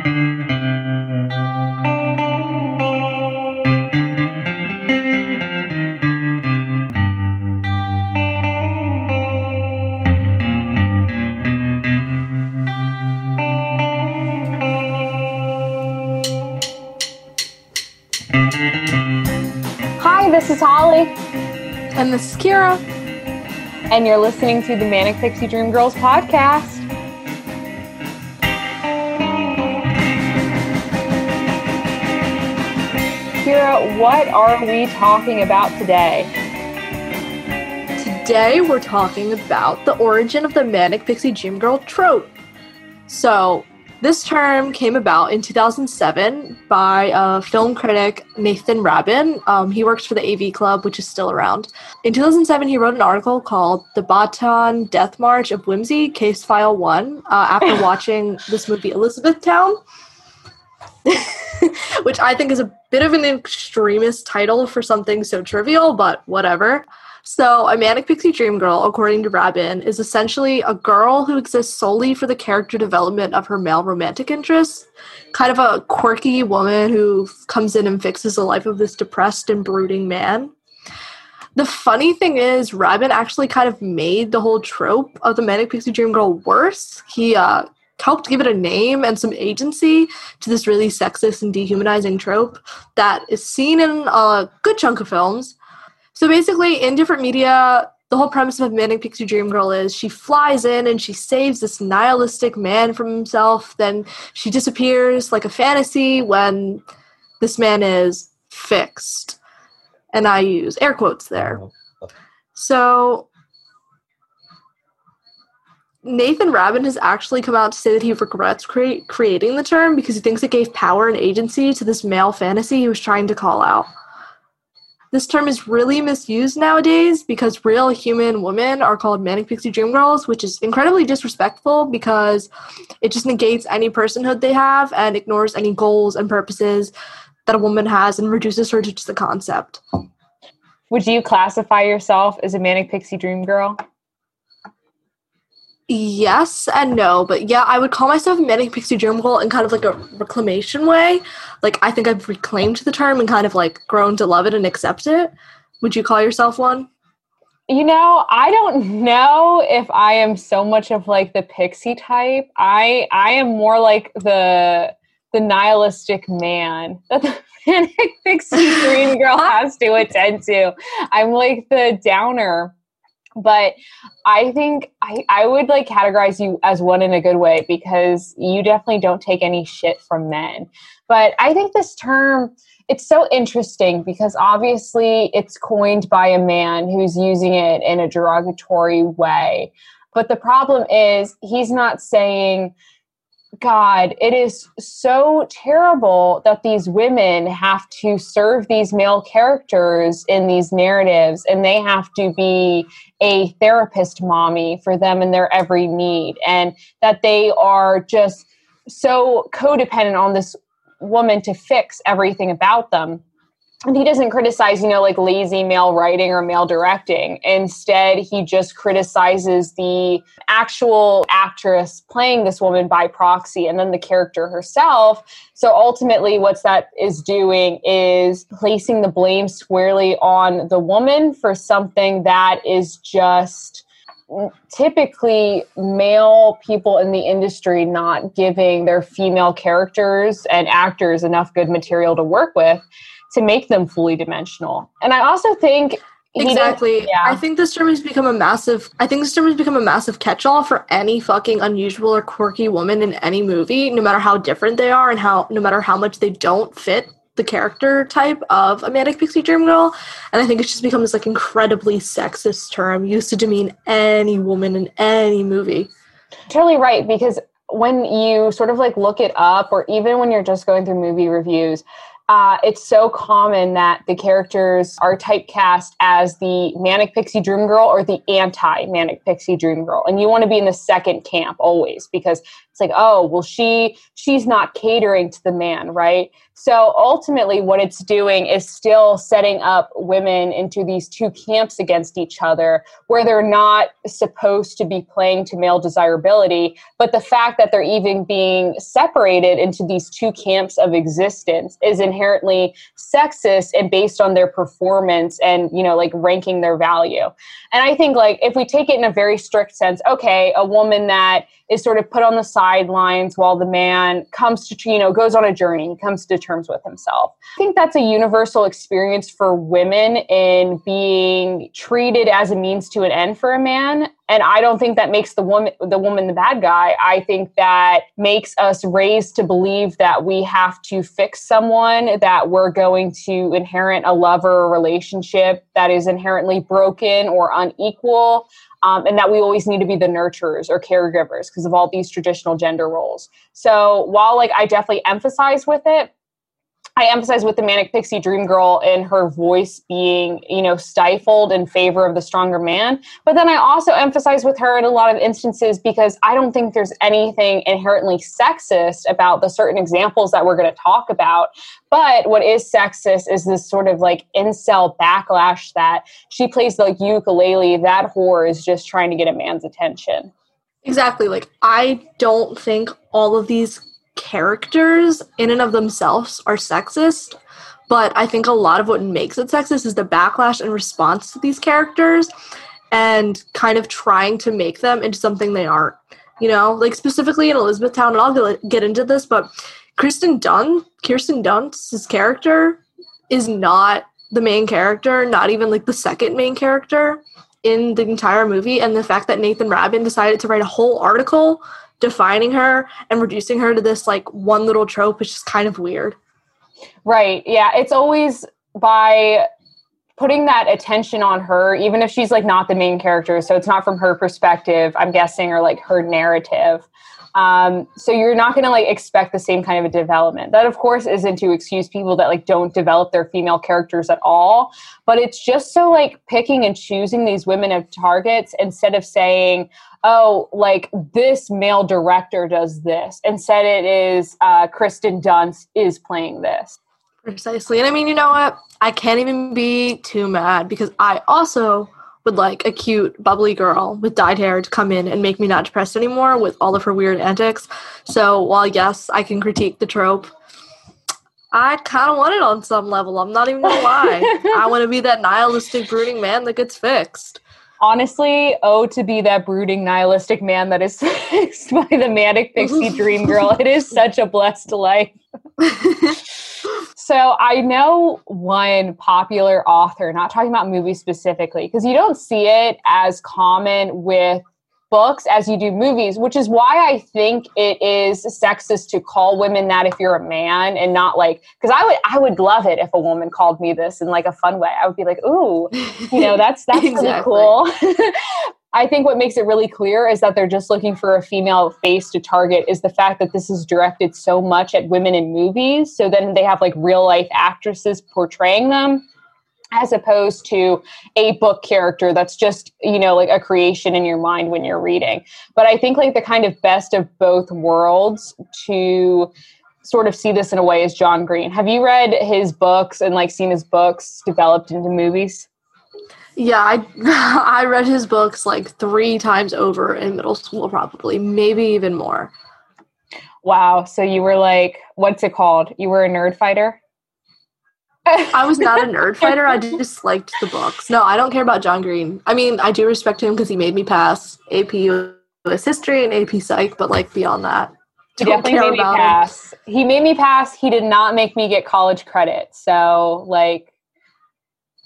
Hi, this is Holly. And this is Kera. And you're listening to the Manic Pixie Dream Girls podcast. Kera, what are we talking about today? Today we're talking about the origin of the Manic Pixie Dream Girl trope. So, this term came about in 2007 by film critic Nathan Rabin. He works for the AV Club, which is still around. In 2007, he wrote an article called The Bataan Death March of Whimsy Case File 1 after watching this movie Elizabethtown, which I think is a bit of an extremist title for something so trivial, but whatever. So, a Manic Pixie Dream Girl, according to Rabin, is essentially a girl who exists solely for the character development of her male romantic interests. Kind of a quirky woman who comes in and fixes the life of this depressed and brooding man. The funny thing is, Rabin actually kind of made the whole trope of the Manic Pixie Dream Girl worse. He helped give it a name and some agency to this really sexist and dehumanizing trope that is seen in a good chunk of films. So basically, in different media, the whole premise of Manic Pixie Dream Girl is she flies in and she saves this nihilistic man from himself. Then she disappears like a fantasy when this man is fixed. And I use air quotes there. So Nathan Rabin has actually come out to say that he regrets creating the term because he thinks it gave power and agency to this male fantasy he was trying to call out. This term is really misused nowadays because real human women are called Manic Pixie Dream Girls, which is incredibly disrespectful because it just negates any personhood they have and ignores any goals and purposes that a woman has and reduces her to just a concept. Would you classify yourself as a Manic Pixie Dream Girl? Yes and no, but yeah, I would call myself a Manic Pixie Dream Girl in kind of like a reclamation way. Like, I think I've reclaimed the term and kind of like grown to love it and accept it. Would you call yourself one? You know, I don't know if I am so much of like the pixie type. I am more like the nihilistic man that the Manic Pixie Dream Girl has to attend to. I'm like the downer. But I think I would like categorize you as one in a good way because you definitely don't take any shit from men. But I think this term, it's so interesting because obviously it's coined by a man who's using it in a derogatory way. But the problem is he's not saying, God, it is so terrible that these women have to serve these male characters in these narratives and they have to be a therapist mommy for them and their every need, and that they are just so codependent on this woman to fix everything about them. And he doesn't criticize, you know, like lazy male writing or male directing. Instead, he just criticizes the actual actress playing this woman by proxy and then the character herself. So ultimately, what that is doing is placing the blame squarely on the woman for something that is just typically male people in the industry not giving their female characters and actors enough good material to work with to make them fully dimensional. And I also think exactly. Yeah. I think this term has become a massive catch-all for any fucking unusual or quirky woman in any movie, no matter how different they are and no matter how much they don't fit the character type of a Manic Pixie Dream Girl. And I think it's just become this like incredibly sexist term used to demean any woman in any movie. Totally right, because when you sort of like look it up or even when you're just going through movie reviews, it's so common that the characters are typecast as the Manic Pixie Dream Girl or the anti-Manic Pixie Dream Girl. And you want to be in the second camp always because It's like, oh, well, she's not catering to the man, right? So ultimately what it's doing is still setting up women into these two camps against each other where they're not supposed to be playing to male desirability. But the fact that they're even being separated into these two camps of existence is inherently sexist and based on their performance and, you know, like ranking their value. And I think like if we take it in a very strict sense, okay, a woman that is sort of put on the sidelines while the man comes to, you know, goes on a journey, comes to terms with himself. I think that's a universal experience for women in being treated as a means to an end for a man. And I don't think that makes the woman the bad guy. I think that makes us raised to believe that we have to fix someone, that we're going to inherit a love or a relationship that is inherently broken or unequal, and that we always need to be the nurturers or caregivers because of all these traditional gender roles. So while like I definitely emphasize with it, I emphasize with the Manic Pixie Dream Girl and her voice being, you know, stifled in favor of the stronger man. But then I also emphasize with her in a lot of instances because I don't think there's anything inherently sexist about the certain examples that we're going to talk about. But what is sexist is this sort of like incel backlash that she plays the like, ukulele, that whore is just trying to get a man's attention. Exactly. Like, I don't think all of these characters in and of themselves are sexist, but I think a lot of what makes it sexist is the backlash and response to these characters and kind of trying to make them into something they aren't, you know, like specifically in Elizabethtown, and I'll get into this, but Kirsten Dunst's character is not the main character, not even like the second main character in the entire movie. And the fact that Nathan Rabin decided to write a whole article defining her and reducing her to this like one little trope is just kind of weird. Right. Yeah. It's always by putting that attention on her, even if she's like not the main character. So it's not from her perspective, I'm guessing, or like her narrative. So you're not going to like expect the same kind of a development. That of course isn't to excuse people that like don't develop their female characters at all, but it's just so like picking and choosing these women as targets instead of saying, oh, like this male director does this. Instead it is Kristen Dunst is playing this. Precisely. And I mean, you know what? I can't even be too mad because I also would like a cute, bubbly girl with dyed hair to come in and make me not depressed anymore with all of her weird antics. So while, yes, I can critique the trope, I kind of want it on some level. I'm not even going to lie. I want to be that nihilistic, brooding man that gets fixed. Honestly, oh, to be that brooding, nihilistic man that is fixed by the Manic Pixie Dream Girl. It is such a blessed life. So I know one popular author, not talking about movies specifically, because you don't see it as common with books as you do movies, which is why I think it is sexist to call women that if you're a man and not like, because I would love it if a woman called me this in like a fun way. I would be like, ooh, you know, that's exactly. Cool. I think what makes it really clear is that they're just looking for a female face to target is the fact that this is directed so much at women in movies. So then they have like real life actresses portraying them, as opposed to a book character that's just, you know, like a creation in your mind when you're reading. But I think like the kind of best of both worlds to sort of see this in a way is John Green. Have you read his books and like seen his books developed into movies? Yeah, I read his books like 3 times over in middle school, probably, maybe even more. Wow. So you were like, what's it called? You were a nerd fighter? I was not a nerd fighter. I just liked the books. No, I don't care about John Green. I mean, I do respect him because he made me pass AP US History and AP Psych, but like beyond that, he definitely made me pass. He made me pass. He did not make me get college credit. So like,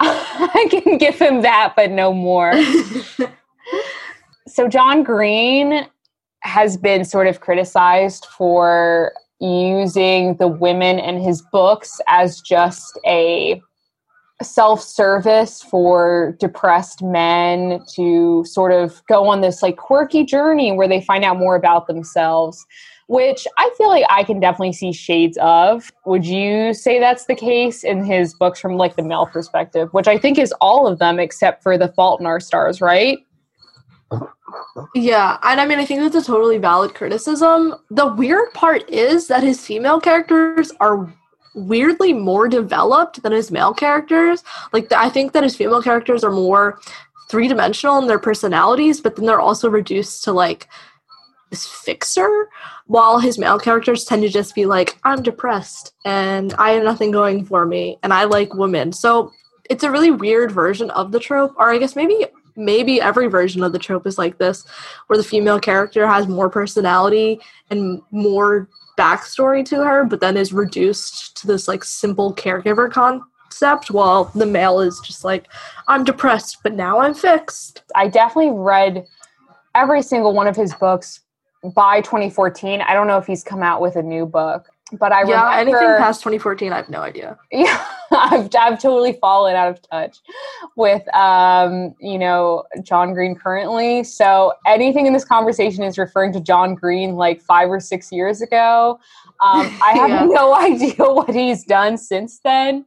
I can give him that, but no more. So John Green has been sort of criticized for using the women in his books as just a self-service for depressed men to sort of go on this like quirky journey where they find out more about themselves, which I feel like I can definitely see shades of. Would you say that's the case in his books from like the male perspective, which I think is all of them except for The Fault in Our Stars, right? Yeah, and I mean, I think that's a totally valid criticism. The weird part is that his female characters are weirdly more developed than his male characters. Like, I think that his female characters are more three-dimensional in their personalities, but then they're also reduced to, like, this fixer, while his male characters tend to just be like, I'm depressed, and I have nothing going for me, and I like women. So it's a really weird version of the trope, or I guess maybe every version of the trope is like this, where the female character has more personality and more backstory to her, but then is reduced to this, like, simple caregiver concept, while the male is just like, I'm depressed, but now I'm fixed. I definitely read every single one of his books by 2014. I don't know if he's come out with a new book, but I remember... Yeah, anything past 2014, I have no idea. Yeah, I've totally fallen out of touch with, John Green currently. So anything in this conversation is referring to John Green like 5 or 6 years ago. I have no idea what he's done since then.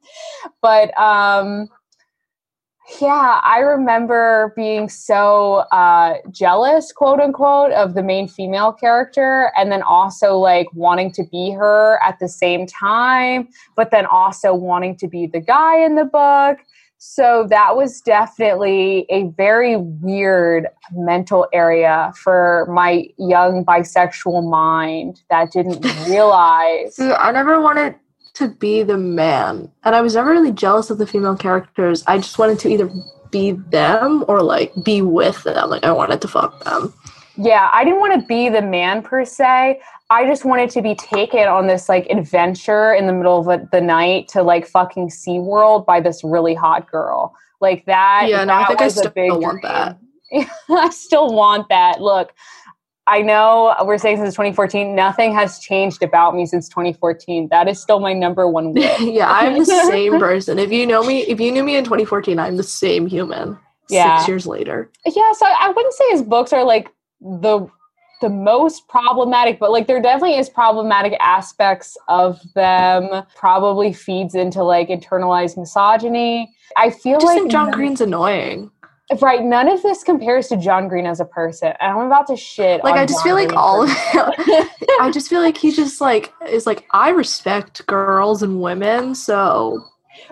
But I remember being so jealous, quote unquote, of the main female character, and then also like wanting to be her at the same time, but then also wanting to be the guy in the book. So that was definitely a very weird mental area for my young bisexual mind that didn't realize. I never wanted to be the man, and I was never really jealous of the female characters. I just wanted to either be them or like be with them. Like I wanted to fuck them. Yeah, I didn't want to be the man per se. I just wanted to be taken on this like adventure in the middle of the night to like fucking SeaWorld by this really hot girl. Like that. Yeah, no, I think I still want that. I still want that. Look, I know we're saying since 2014, nothing has changed about me since 2014. That is still my number one wish. Yeah, I'm the same person. If you knew me in 2014, I'm the same human. Yeah. 6 years later. Yeah, so I wouldn't say his books are like the most problematic, but like there definitely is problematic aspects of them. Probably feeds into like internalized misogyny. I just think John Green's annoying. Right, none of this compares to John Green as a person. And I'm about to shit on John Green. Like, I just feel like he just, like, is like, I respect girls and women, so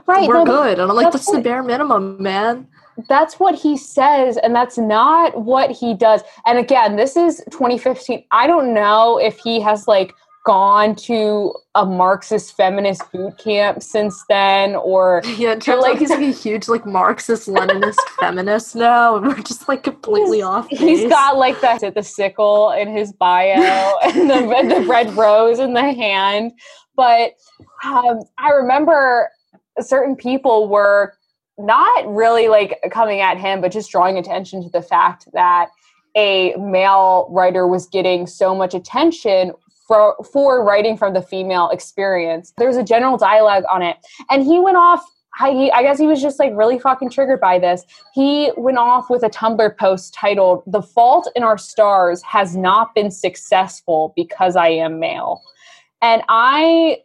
we're good. And I'm like, that's the bare minimum, man. That's what he says, and that's not what he does. And again, this is 2015. I don't know if he has, like, gone to a Marxist feminist boot camp since then, or yeah, it turns like, out he's like a huge like Marxist Leninist feminist now, and we're just like completely off base. He's got like the sickle in his bio and the red rose in the hand. But I remember certain people were not really like coming at him, but just drawing attention to the fact that a male writer was getting so much attention for writing from the female experience. There's a general dialogue on it. And he went off, I guess he was just like really fucking triggered by this. He went off with a Tumblr post titled, "The Fault in Our Stars Has Not Been Successful Because I Am Male." And I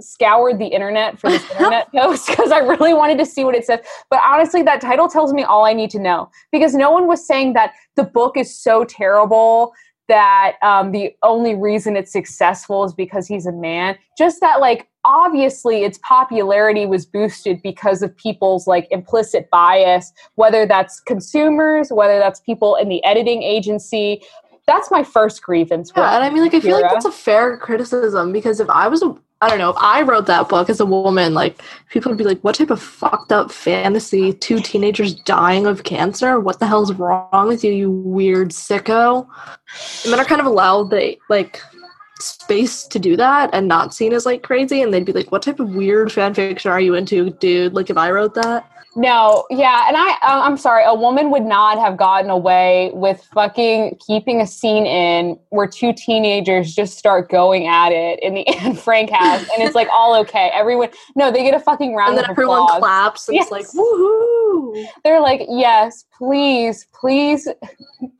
scoured the internet for this internet post because I really wanted to see what it says. But honestly, that title tells me all I need to know, because no one was saying that the book is so terrible that the only reason it's successful is because he's a man. Just that, like, obviously its popularity was boosted because of people's, like, implicit bias, whether that's consumers, whether that's people in the editing agency. That's my first grievance. Yeah, and I mean, like, I feel like that's a fair criticism, because if I was if I wrote that book as a woman, like, people would be like, what type of fucked up fantasy? 2 teenagers dying of cancer? What the hell's wrong with you, you weird sicko? And then are kind of allowed the, like, space to do that and not seen as, like, crazy. And they'd be like, what type of weird fanfiction are you into, dude? Like, if I wrote that? No, yeah, and I'm sorry, a woman would not have gotten away with fucking keeping a scene in where 2 teenagers just start going at it in the Anne Frank house, and it's like all okay. Everyone, no, they get a fucking round of applause. And then everyone claps, and yes. It's like, woohoo! They're like, yes, please, please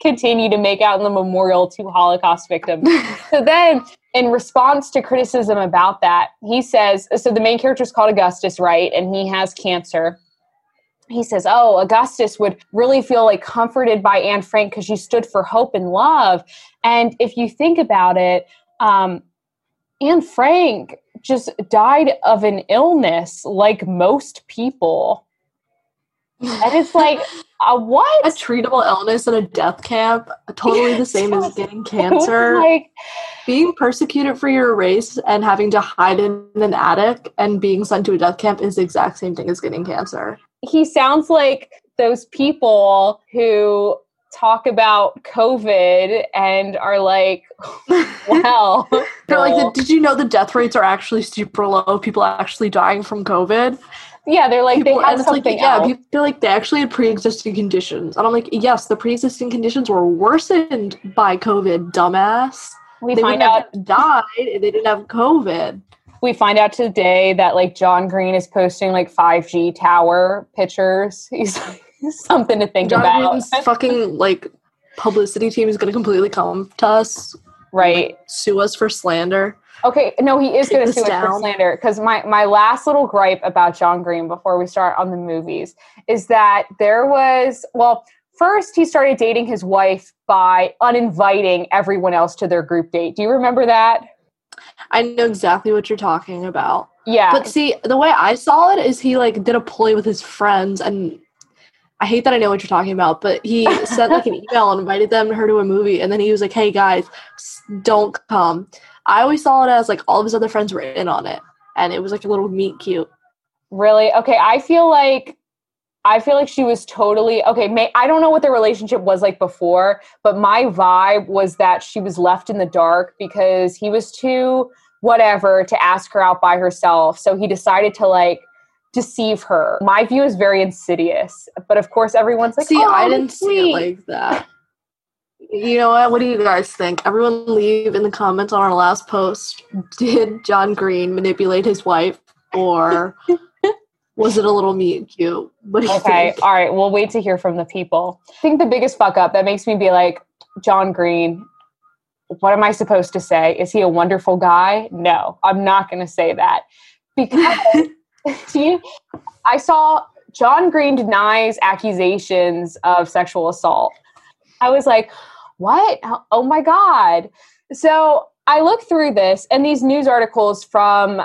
continue to make out in the memorial to Holocaust victims. So then, in response to criticism about that, he says, so the main character is called Augustus, right? And he has cancer. he says, oh, Augustus would really feel like comforted by Anne Frank because she stood for hope and love. And if you think about it, Anne Frank just died of an illness like most people. And it's like, what? A treatable illness in a death camp, totally the same as getting cancer. Like, being persecuted for your race and having to hide in an attic and being sent to a death camp is the exact same thing as getting cancer. He sounds like those people who talk about COVID and are like, wow. They're like, did you know the death rates are actually super low? People are actually dying from COVID. Yeah, they're like, people, they had something else. Yeah, people are like, they actually had pre-existing conditions. And I'm like, yes, the pre-existing conditions were worsened by COVID, dumbass. They find out died if they didn't have COVID. We find out today that, like, John Green is posting, like, 5G tower pictures. He's something to think about. John Green's fucking, like, publicity team is going to completely come to us. Right. Like, sue us for slander. Okay, no, he is going to sue us for slander. Because my last little gripe about John Green before we start on the movies is that there was, well, first he started dating his wife by uninviting everyone else to their group date. Do you remember that? I know exactly what you're talking about. Yeah. But see, the way I saw it is he, like, did a ploy with his friends, and I hate that I know what you're talking about, but he sent, like, an email and invited them her to a movie, and then he was like, hey, guys, don't come. I always saw it as, like, all of his other friends were in on it, and it was, like, a little meet cute. Really? Okay, I feel like she was totally – okay, I don't know what their relationship was like before, but my vibe was that she was left in the dark because he was too whatever to ask her out by herself. So he decided to, like, deceive her. My view is very insidious. But, of course, everyone's like, I didn't see it like that. You know what? What do you guys think? Everyone leave in the comments on our last post. Did John Green manipulate his wife, or – was it a little meet cute? What do you think? All right. We'll wait to hear from the people. I think the biggest fuck up that makes me be like, John Green, what am I supposed to say? Is he a wonderful guy? No, I'm not going to say that. Because I saw John Green denies accusations of sexual assault. I was like, what? Oh my God. So I look through this, and these news articles from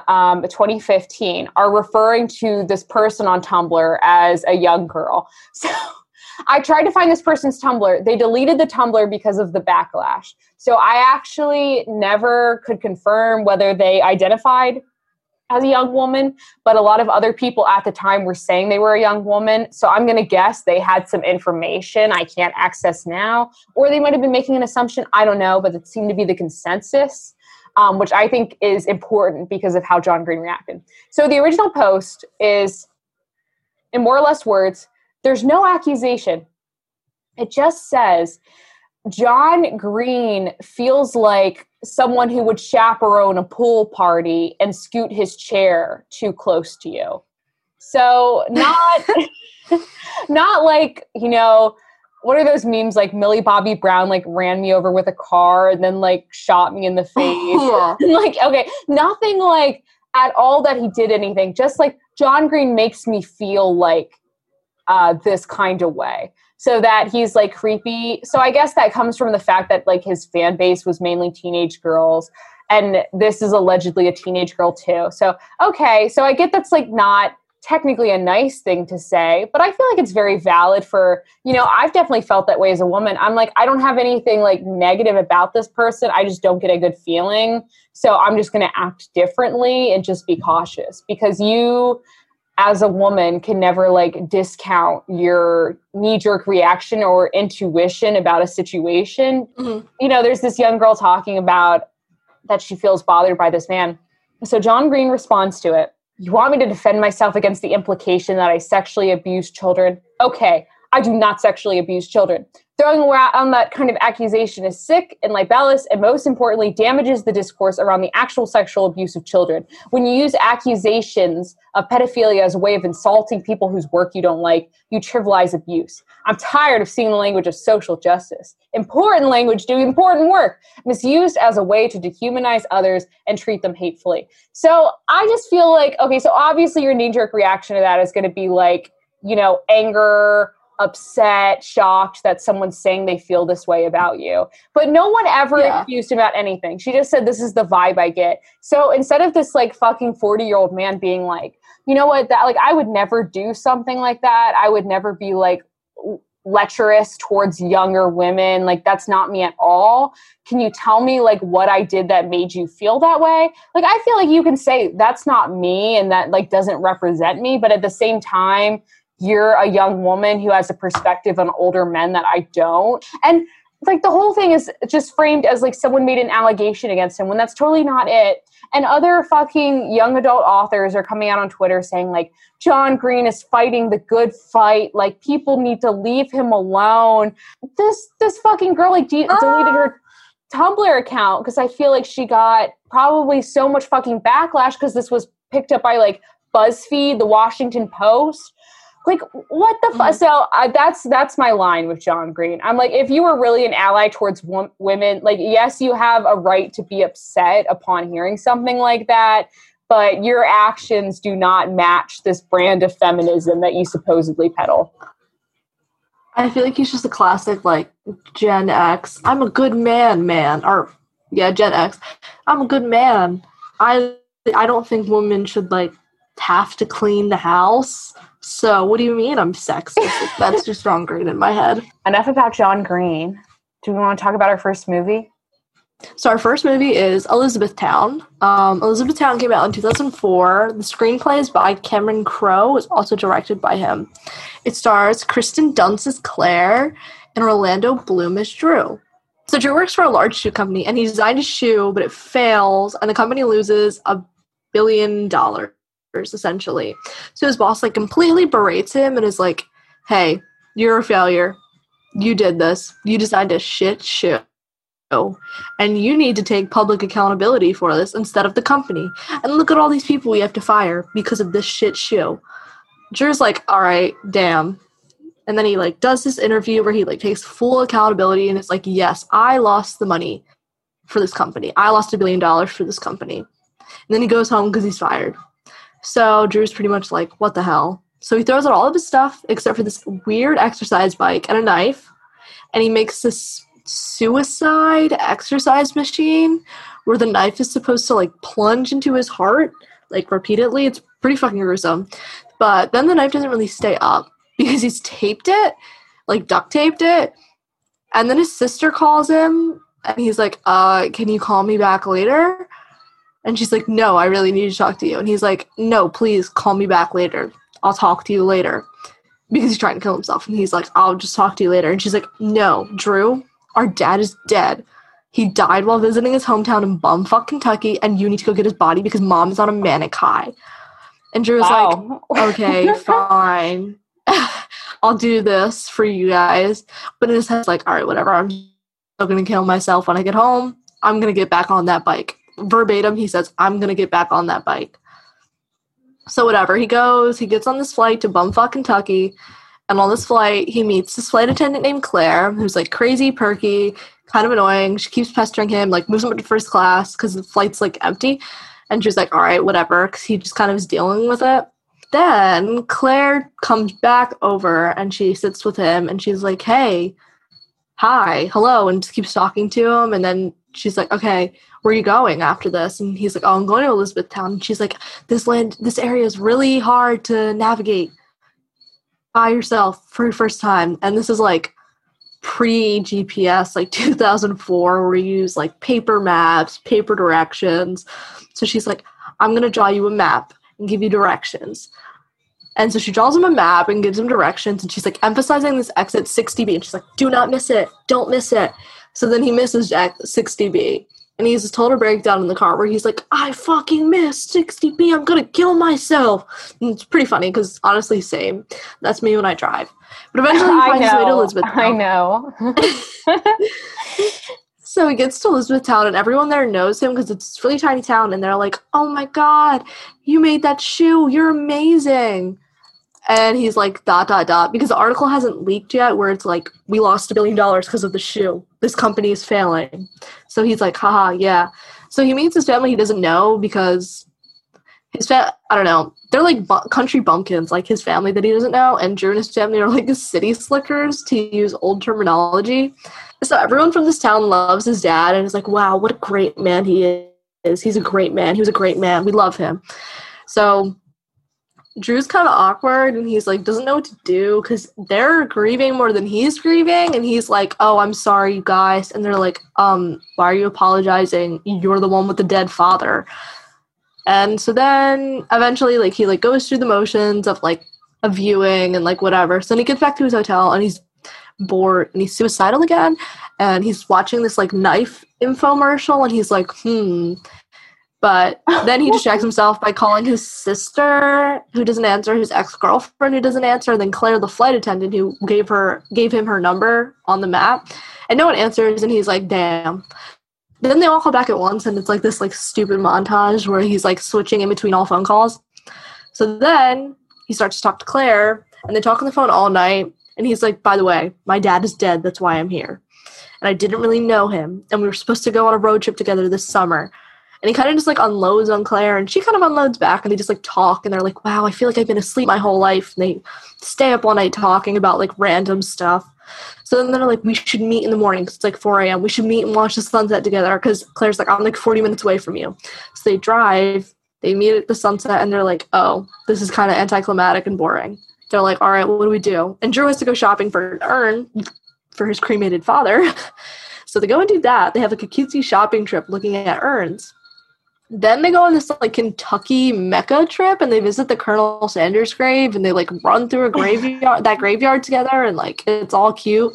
2015 are referring to this person on Tumblr as a young girl. So I tried to find this person's Tumblr. They deleted the Tumblr because of the backlash. So I actually never could confirm whether they identified as a young woman, but a lot of other people at the time were saying they were a young woman. So I'm going to guess they had some information I can't access now, or they might have been making an assumption. I don't know, but it seemed to be the consensus, which I think is important because of how John Green reacted. So the original post is, in more or less words, there's no accusation. It just says, John Green feels like someone who would chaperone a pool party and scoot his chair too close to you. So not like, you know, what are those memes? Like Millie Bobby Brown, like, ran me over with a car and then, like, shot me in the face. Like, okay, nothing like at all that he did anything. Just like, John Green makes me feel like this kind of way. So that he's, like, creepy. So I guess that comes from the fact that, like, his fan base was mainly teenage girls. And this is allegedly a teenage girl, too. So, okay. So I get that's, like, not technically a nice thing to say. But I feel like it's very valid for, you know, I've definitely felt that way as a woman. I'm like, I don't have anything, like, negative about this person. I just don't get a good feeling. So I'm just going to act differently and just be cautious. Because you, as a woman, can never, like, discount your knee-jerk reaction or intuition about a situation. Mm-hmm. You know, there's this young girl talking about that she feels bothered by this man. So John Green responds to it. You want me to defend myself against the implication that I sexually abuse children? Okay, I do not sexually abuse children. Throwing around that kind of accusation is sick and libelous, and most importantly, damages the discourse around the actual sexual abuse of children. When you use accusations of pedophilia as a way of insulting people whose work you don't like, you trivialize abuse. I'm tired of seeing the language of social justice. Important language doing important work, misused as a way to dehumanize others and treat them hatefully. So I just feel like, okay, so obviously your knee-jerk reaction to that is going to be like, you know, anger, upset, shocked that someone's saying they feel this way about you. But no one ever accused him about anything. She just said, this is the vibe I get. So instead of this like fucking 40-year-old man being like, you know what, that like I would never do something like that. I would never be like lecherous towards younger women. Like that's not me at all. Can you tell me like what I did that made you feel that way? Like I feel like you can say that's not me and that like doesn't represent me, but at the same time, you're a young woman who has a perspective on older men that I don't. And like the whole thing is just framed as like someone made an allegation against him when that's totally not it. And other fucking young adult authors are coming out on Twitter saying like, John Green is fighting the good fight. Like people need to leave him alone. This fucking girl like deleted her Tumblr account because I feel like she got probably so much fucking backlash because this was picked up by like BuzzFeed, the Washington Post. Like, what the fuck? So that's my line with John Green. I'm like, if you were really an ally towards women, like, yes, you have a right to be upset upon hearing something like that, but your actions do not match this brand of feminism that you supposedly peddle. I feel like he's just a classic, like, Gen X. I'm a good man. Or, yeah, Gen X. I'm a good man. I don't think women should, like, have to clean the house. So what do you mean I'm sexist? That's just John Green in my head. Enough about John Green. Do we want to talk about our first movie? So our first movie is Elizabethtown. Elizabethtown came out in 2004. The screenplay is by Cameron Crowe. It's also directed by him. It stars Kristen Dunst as Claire and Orlando Bloom as Drew. So Drew works for a large shoe company and he designed a shoe, but it fails and the company loses $1 billion. Essentially. So his boss like completely berates him and is like, hey, you're a failure. You did this. You designed a shit show. And you need to take public accountability for this instead of the company. And look at all these people we have to fire because of this shit show. Drew's like, all right, damn. And then he like does this interview where he like takes full accountability and it's like, yes, I lost the money for this company. I lost $1 billion for this company. And then he goes home because he's fired. So Drew's pretty much like, what the hell? So he throws out all of his stuff except for this weird exercise bike and a knife. And he makes this suicide exercise machine where the knife is supposed to like plunge into his heart like repeatedly. It's pretty fucking gruesome. But then the knife doesn't really stay up because he's taped it, like duct taped it. And then his sister calls him and he's like, can you call me back later? And she's like, no, I really need to talk to you. And he's like, no, please call me back later. I'll talk to you later. Because he's trying to kill himself. And he's like, I'll just talk to you later. And she's like, no, Drew, our dad is dead. He died while visiting his hometown in bumfuck Kentucky. And you need to go get his body because mom is on a manic high. And Drew's like, okay, fine. I'll do this for you guys. But in his head's like, all right, whatever. I'm still going to kill myself when I get home. I'm going to get back on that bike. Verbatim, he says, I'm gonna get back on that bike. So whatever, he gets on this flight to bumfuck Kentucky, and on this flight he meets this flight attendant named Claire, who's like crazy, perky, kind of annoying. She keeps pestering him, like moves him up to first class because the flight's like empty, and she's like, all right, whatever, because he just kind of is dealing with it. Then Claire comes back over and she sits with him and she's like, hey, hi, hello, and just keeps talking to him. And then she's like, okay, where are you going after this? And he's like, oh, I'm going to Elizabethtown. And she's like, this area is really hard to navigate by yourself for your first time. And this is like pre-GPS, like 2004, where you use like paper maps, paper directions. So she's like, I'm going to draw you a map and give you directions. And so she draws him a map and gives him directions. And she's like emphasizing this exit 6dB. And she's like, do not miss it. Don't miss it. So then he misses 6dB. And he has this total breakdown in the car where he's like, I fucking missed 6dB. I'm going to kill myself. And it's pretty funny because, honestly, same. That's me when I drive. But eventually he finds his way to Elizabethtown. I know. So he gets to Elizabethtown and everyone there knows him because it's a really tiny town. And they're like, oh, my God, you made that shoe. You're amazing. And he's like, ... Because the article hasn't leaked yet where it's like, we lost $1 billion because of the shoe. This company is failing. So he's like, haha, yeah. So he meets his family he doesn't know because I don't know. They're like country bumpkins, like his family that he doesn't know, and Drew and his family are like the city slickers, to use old terminology. So everyone from this town loves his dad and is like, wow, what a great man he is. He's a great man. He was a great man. We love him. So Drew's kind of awkward, and he's like, doesn't know what to do because they're grieving more than he's grieving. And he's like, oh, I'm sorry, you guys. And they're like, why are you apologizing? You're the one with the dead father. And so then eventually, like, he, like, goes through the motions of, like, a viewing and, like, whatever. So then he gets back to his hotel, and he's bored, and he's suicidal again. And he's watching this, like, knife infomercial, and he's like, But then he distracts himself by calling his sister, who doesn't answer, his ex-girlfriend, who doesn't answer, and then Claire, the flight attendant, who gave him her number on the map. And no one answers, and he's like, damn. Then they all call back at once, and it's, like, this, like, stupid montage where he's, like, switching in between all phone calls. So then he starts to talk to Claire, and they talk on the phone all night, and he's like, by the way, my dad is dead, that's why I'm here. And I didn't really know him, and we were supposed to go on a road trip together this summer. And he kind of just, like, unloads on Claire, and she kind of unloads back, and they just, like, talk, and they're like, wow, I feel like I've been asleep my whole life. And they stay up all night talking about, like, random stuff. So then they're like, we should meet in the morning. It's like 4 a.m. We should meet and watch the sunset together, because Claire's like, I'm like 40 minutes away from you. So they drive, they meet at the sunset, and they're like, oh, this is kind of anticlimactic and boring. They're like, all right, well, what do we do? And Drew has to go shopping for an urn for his cremated father. So they go and do that. They have like a cutesy shopping trip looking at urns. Then they go on this, like, Kentucky Mecca trip, and they visit the Colonel Sanders grave, and they, like, run through a graveyard, that graveyard together, and, like, it's all cute.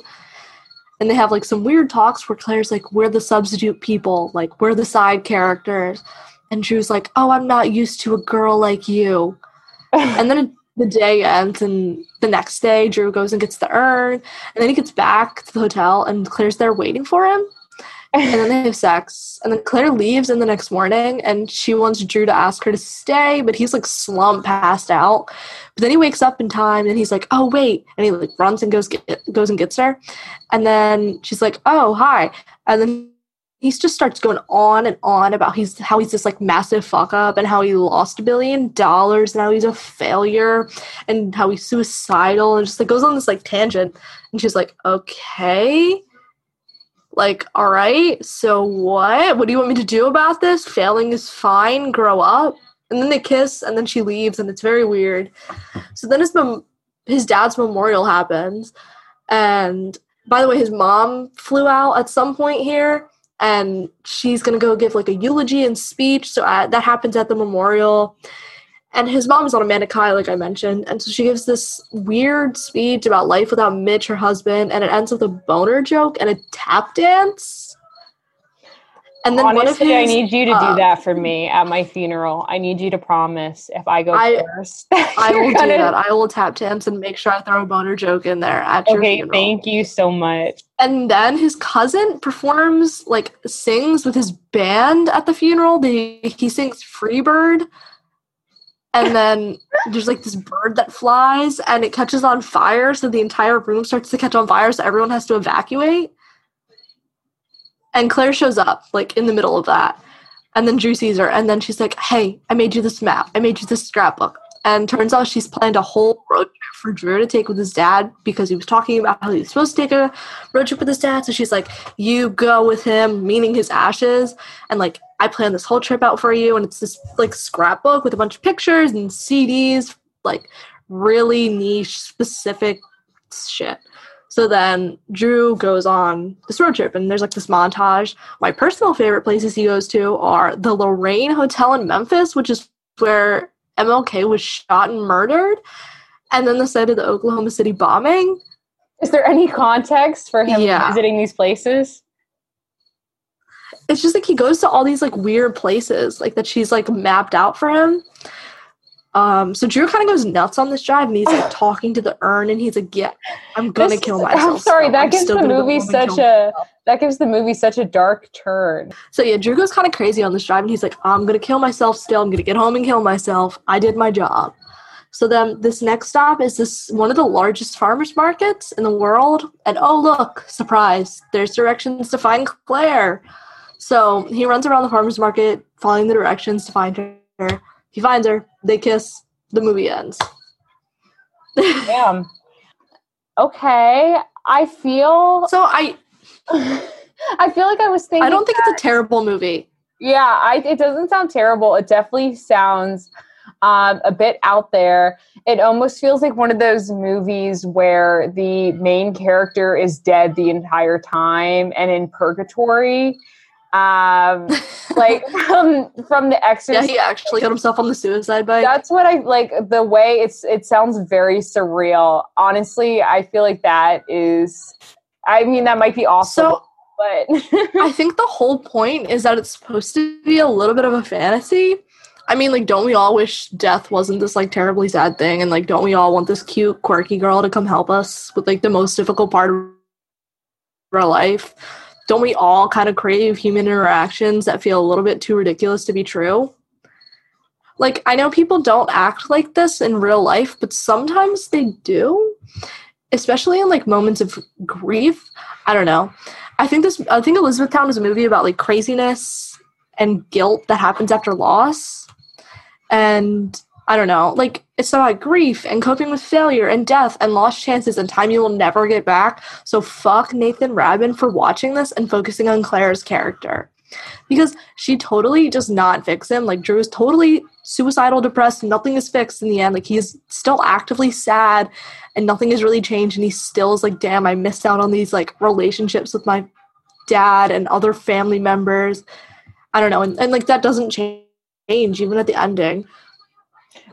And they have, like, some weird talks where Claire's like, we're the substitute people, like, we're the side characters. And Drew's like, oh, I'm not used to a girl like you. And then the day ends, and the next day, Drew goes and gets the urn, and then he gets back to the hotel, and Claire's there waiting for him. And then they have sex. And then Claire leaves in the next morning, and she wants Drew to ask her to stay, but he's, like, slumped, passed out. But then he wakes up in time, and he's like, oh, wait. And he, like, runs and goes and gets her. And then she's like, oh, hi. And then he just starts going on and on about how he's this, like, massive fuck-up, and how he lost $1 billion, and how he's a failure, and how he's suicidal, and just, like, goes on this, like, tangent. And she's like, okay. Like, all right, so what? What do you want me to do about this? Failing is fine. Grow up. And then they kiss, and then she leaves, and it's very weird. So then his dad's memorial happens. And, by the way, his mom flew out at some point here, and she's going to go give, like, a eulogy and speech. So that happens at the memorial. And his mom is on a manic high, like I mentioned. And so she gives this weird speech about life without Mitch, her husband. And it ends with a boner joke and a tap dance. And then honestly, I need you to do that for me at my funeral. I need you to promise if I go first. I will do that. I will tap dance and make sure I throw a boner joke in there at your funeral. Okay, thank you so much. And then his cousin performs, like, sings with his band at the funeral. He sings Freebird. And then there's, like, this bird that flies, and it catches on fire, so the entire room starts to catch on fire, so everyone has to evacuate. And Claire shows up, like, in the middle of that. And then Drew sees her, and then she's like, hey, I made you this map. I made you this scrapbook. And turns out she's planned a whole road trip for Drew to take with his dad, because he was talking about how he was supposed to take a road trip with his dad. So she's like, you go with him, meaning his ashes, and, like, I planned this whole trip out for you. And it's this, like, scrapbook with a bunch of pictures and CDs, like, really niche, specific shit. So then Drew goes on this road trip, and there's, like, this montage. My personal favorite places he goes to are the Lorraine Hotel in Memphis, which is where MLK was shot and murdered, and then the site of the Oklahoma City bombing. Is there any context for him visiting these places? It's just, like, he goes to all these, like, weird places, like, that she's, like, mapped out for him. So Drew kind of goes nuts on this drive, and he's, like, talking to the urn, and he's like, yeah, I'm going to kill myself. I'm sorry, that gives the movie such a dark turn. So yeah, Drew goes kind of crazy on this drive, and he's like, I'm going to kill myself still. I'm going to get home and kill myself. I did my job. So then this next stop is one of the largest farmers markets in the world. And oh, look, surprise, there's directions to find Claire. So he runs around the farmers market, following the directions to find her. He finds her. They kiss. The movie ends. Damn. Okay. I feel... So I feel like I was thinking... I don't think it's a terrible movie. Yeah, it doesn't sound terrible. It definitely sounds a bit out there. It almost feels like one of those movies where the main character is dead the entire time and in purgatory. Like from The Exorcist. Yeah, he actually killed himself on the suicide bike. That's what I like. The way it sounds very surreal. Honestly, I feel like that is. I mean, that might be awesome, but I think the whole point is that it's supposed to be a little bit of a fantasy. I mean, like, don't we all wish death wasn't this like terribly sad thing? And like, don't we all want this cute, quirky girl to come help us with like the most difficult part of our life? Don't we all kind of crave human interactions that feel a little bit too ridiculous to be true? Like, I know people don't act like this in real life, but sometimes they do, especially in, like, moments of grief. I don't know. I think Elizabethtown is a movie about, like, craziness and guilt that happens after loss. And I don't know. Like, it's about grief and coping with failure and death and lost chances and time you will never get back. So fuck Nathan Rabin for watching this and focusing on Claire's character. Because she totally does not fix him. Like, Drew is totally suicidal, depressed, and nothing is fixed in the end. Like, he's still actively sad and nothing has really changed. And he still is like, damn, I missed out on these, like, relationships with my dad and other family members. I don't know. And like, that doesn't change even at the ending.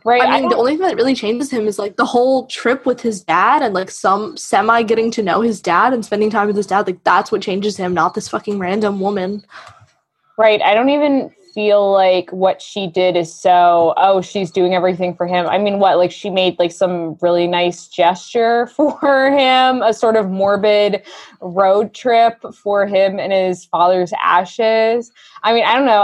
Right. I mean, the only thing that really changes him is, like, the whole trip with his dad and, like, some semi-getting to know his dad and spending time with his dad. Like, that's what changes him, not this fucking random woman. Right. I don't even feel like what she did is so, oh, she's doing everything for him. I mean, what? Like, she made, like, some really nice gesture for him, a sort of morbid road trip for him and his father's ashes. I mean, I don't know.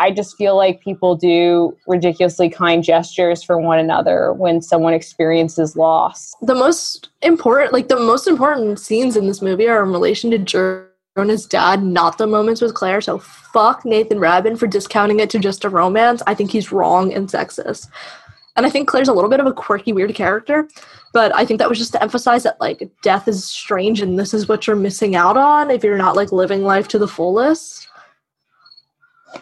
I just feel like people do ridiculously kind gestures for one another when someone experiences loss. The most important scenes in this movie are in relation to Drew and his dad, not the moments with Claire. So fuck Nathan Rabin for discounting it to just a romance. I think he's wrong and sexist. And I think Claire's a little bit of a quirky, weird character, but I think that was just to emphasize that, like, death is strange and this is what you're missing out on if you're not, like, living life to the fullest.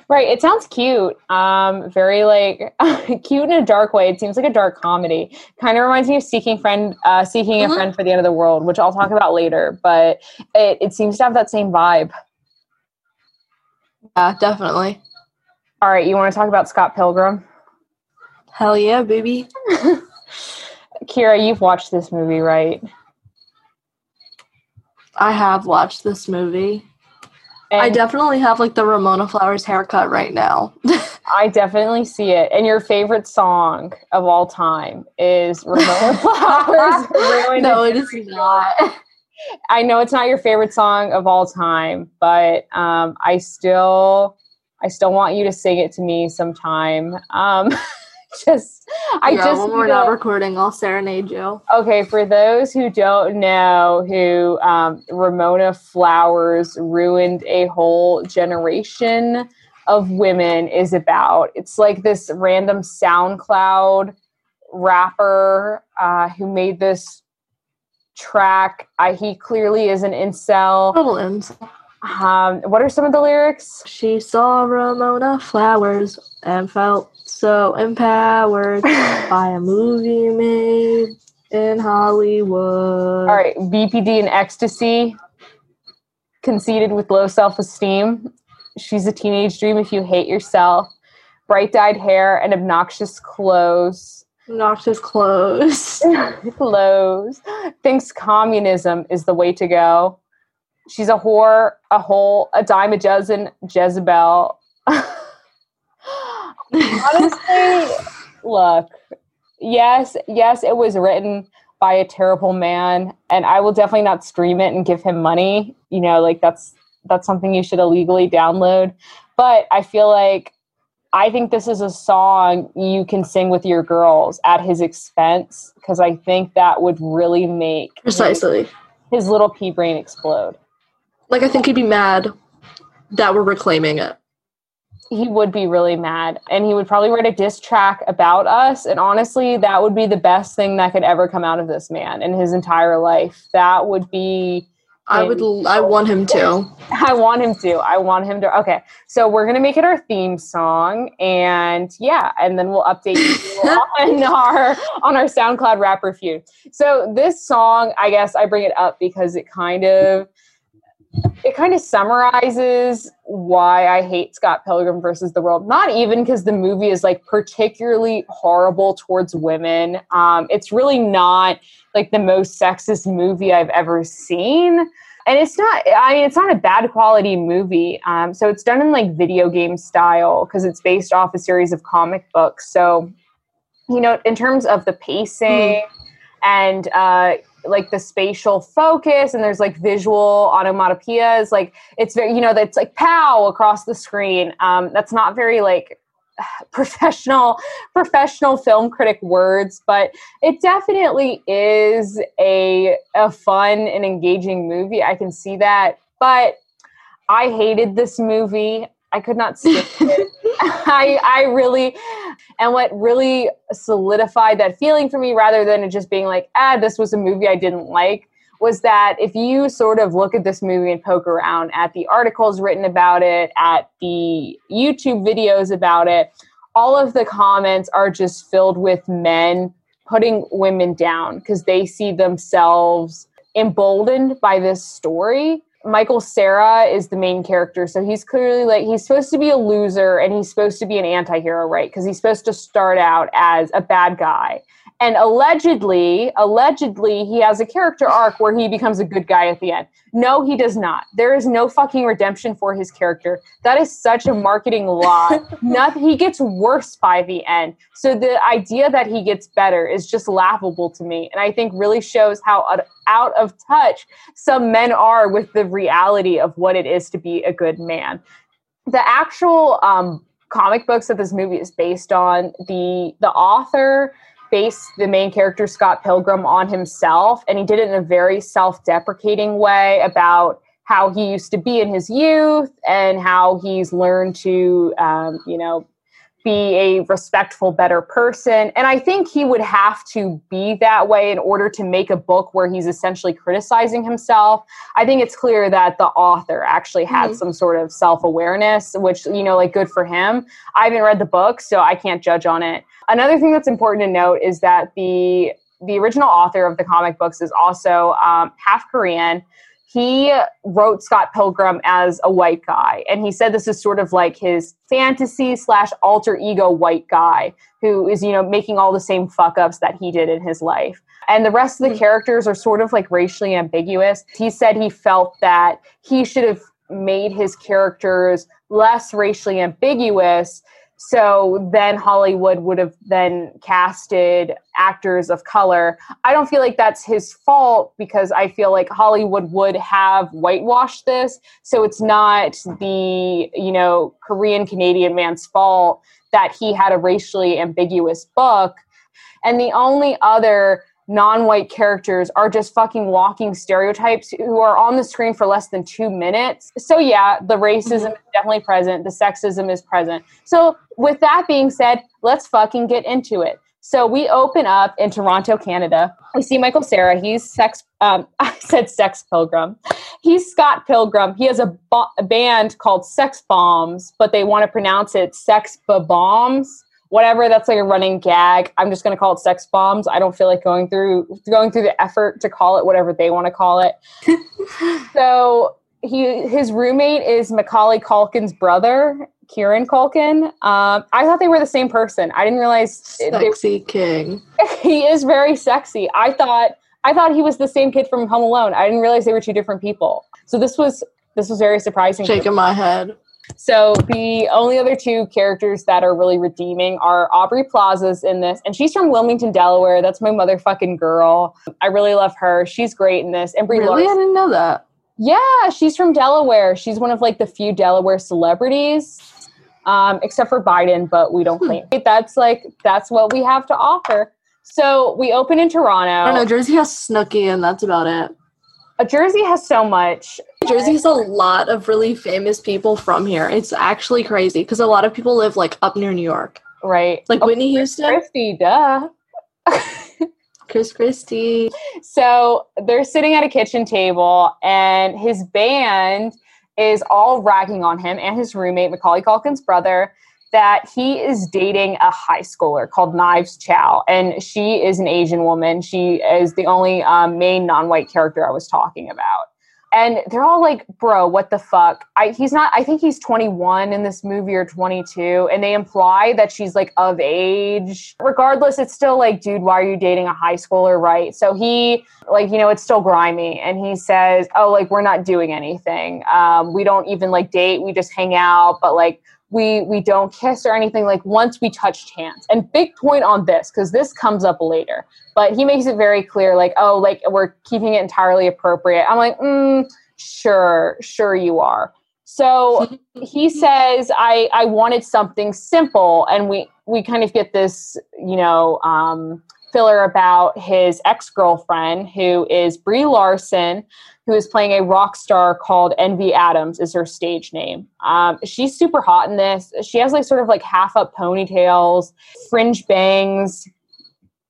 Right. It sounds cute. Very, like, cute in a dark way. It seems like a dark comedy. Kind of reminds me of Seeking mm-hmm. a Friend for the End of the World, which I'll talk about later, but it seems to have that same vibe. Yeah, definitely. All right. You want to talk about Scott Pilgrim? Hell yeah, baby. Kira, you've watched this movie, right? I have watched this movie. And I definitely have, like, the Ramona Flowers haircut right now. I definitely see it. And your favorite song of all time is Ramona Flowers. No, it is not. I know it's not your favorite song of all time, but I still want you to sing it to me sometime. When we're not recording, I'll serenade you. Okay, for those who don't know who Ramona Flowers ruined a whole generation of women is about. It's like this random SoundCloud rapper who made this track. He clearly is an incel. Total incel. What are some of the lyrics? She saw Ramona Flowers and felt so empowered by a movie made in Hollywood. All right, BPD and ecstasy, conceited with low self-esteem. She's a teenage dream if you hate yourself. Bright-dyed hair and obnoxious clothes. Clothes. Thinks communism is the way to go. She's a whore, a hole, a dime a dozen, Jezebel. Honestly, look, yes, it was written by a terrible man, and I will definitely not stream it and give him money. You know, like, that's something you should illegally download. But I feel like, I think this is a song you can sing with your girls at his expense, because I think that would really make his little pea brain explode. Like, I think he'd be mad that we're reclaiming it. he would be really mad, and he would probably write a diss track about us. And honestly, that would be the best thing that could ever come out of this man in his entire life. That would be... I want him to. Okay. So we're going to make it our theme song, and yeah, and then we'll update you on our SoundCloud rapper feud. So this song, I guess I bring it up because it kind of summarizes why I hate Scott Pilgrim versus the World. Not even because the movie is like particularly horrible towards women. It's really not like the most sexist movie I've ever seen. And it's not a bad quality movie. So it's done in like video game style because it's based off a series of comic books. So, you know, in terms of the pacing and, like the spatial focus, and there's like visual onomatopoeias, like it's very, you know, that's like pow across the screen. That's not very like professional film critic words, but it definitely is a fun and engaging movie. I can see that, but I hated this movie. I could not stand it. I really, and what really solidified that feeling for me, rather than it just being like, this was a movie I didn't like, was that if you sort of look at this movie and poke around at the articles written about it, at the YouTube videos about it, all of the comments are just filled with men putting women down because they see themselves emboldened by this story. Michael Cera is the main character, so he's clearly like, he's supposed to be a loser and he's supposed to be an anti-hero, right? Because he's supposed to start out as a bad guy. And allegedly, he has a character arc where he becomes a good guy at the end. No, he does not. There is no fucking redemption for his character. That is such a marketing lie. He gets worse by the end. So the idea that he gets better is just laughable to me. And I think really shows how out of touch some men are with the reality of what it is to be a good man. The actual comic books that this movie is based on, the author... based the main character Scott Pilgrim on himself, and he did it in a very self-deprecating way about how he used to be in his youth and how he's learned to, you know, be a respectful, better person. And I think he would have to be that way in order to make a book where he's essentially criticizing himself. I think it's clear that the author actually had some sort of self-awareness, which, you know, like, good for him. I haven't read the book, so I can't judge on it. Another thing that's important to note is that the original author of the comic books is also half Korean. He wrote Scott Pilgrim as a white guy, and he said this is sort of like his fantasy/alter ego white guy who is, you know, making all the same fuck-ups that he did in his life. And the rest of the characters are sort of like racially ambiguous. He said he felt that he should have made his characters less racially ambiguous, so then Hollywood would have then casted actors of color. I don't feel like that's his fault because I feel like Hollywood would have whitewashed this. So it's not the, you know, Korean Canadian man's fault that he had a racially ambiguous book. And the only other non-white characters are just fucking walking stereotypes who are on the screen for less than 2 minutes. So yeah, the racism is definitely present. The sexism is present. So with that being said, let's fucking get into it. So we open up in Toronto, Canada. We see Michael Cera. He's Sex Pilgrim. He's Scott Pilgrim. He has a band called Sex Bombs, but they want to pronounce it Sex Bombs. Whatever, that's like a running gag. I'm just going to call it Sex Bombs. I don't feel like going through the effort to call it whatever they want to call it. So his roommate is Macaulay Culkin's brother, Kieran Culkin. I thought they were the same person. I didn't realize. Sexy King. He is very sexy. I thought he was the same kid from Home Alone. I didn't realize they were two different people. So this was very surprising. Shaking my head. So the only other two characters that are really redeeming are Aubrey Plaza's in this. And she's from Wilmington, Delaware. That's my motherfucking girl. I really love her. She's great in this. And Brie Larson. Really? I didn't know that. Yeah, she's from Delaware. She's one of like the few Delaware celebrities, except for Biden, but we don't claim it. That's what we have to offer. So we open in Toronto. I don't know. Jersey has Snooki, and that's about it. Jersey has so much. Jersey has a lot of really famous people from here. It's actually crazy because a lot of people live like up near New York. Right. Like Whitney Houston. Christie, duh. Chris Christie. So they're sitting at a kitchen table and his band is all ragging on him and his roommate, Macaulay Culkin's brother, that he is dating a high schooler called Knives Chow. And she is an Asian woman. She is the only main non-white character I was talking about. And they're all like, bro, what the fuck? I think he's 21 in this movie or 22. And they imply that she's like of age. Regardless, it's still like, dude, why are you dating a high schooler, right? So he like, you know, it's still grimy. And he says, oh, like, we're not doing anything. We don't even like date. We just hang out. But like, we don't kiss or anything. Like once we touched hands. And big point on this, because this comes up later. But he makes it very clear, like, oh, like, we're keeping it entirely appropriate. I'm like, sure you are. So he says, I wanted something simple. And we kind of get this, you know, filler about his ex-girlfriend, who is Brie Larson, who is playing a rock star called Envy Adams is her stage name. She's super hot in this. She has like sort of like half up ponytails, fringe bangs.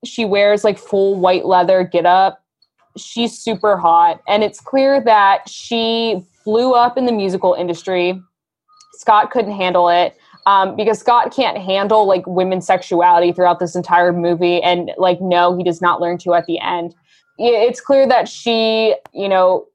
She wears like full white leather getup. She's super hot. And it's clear that she blew up in the musical industry. Scott couldn't handle it because Scott can't handle like women's sexuality throughout this entire movie. And like, no, he does not learn to at the end. It's clear that she, you know,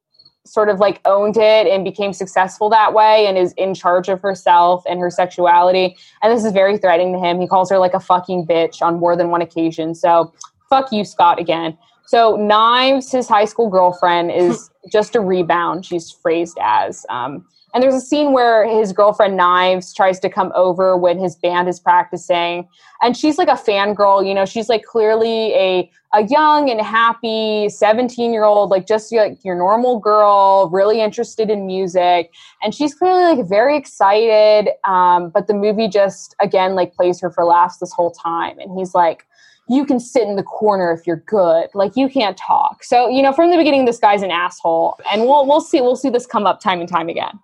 sort of like owned it and became successful that way and is in charge of herself and her sexuality. And this is very threatening to him. He calls her like a fucking bitch on more than one occasion. So fuck you, Scott, again. So Knives, his high school girlfriend, is just a rebound. She's phrased as. And there's a scene where his girlfriend Knives tries to come over when his band is practicing. And she's like a fangirl, you know, she's like clearly a young and happy 17-year-old, like just like your normal girl, really interested in music. And she's clearly like very excited. But the movie just, again, like plays her for laughs this whole time. And he's like, you can sit in the corner if you're good. Like, you can't talk. So, you know, from the beginning, this guy's an asshole. And we'll see this come up time and time again.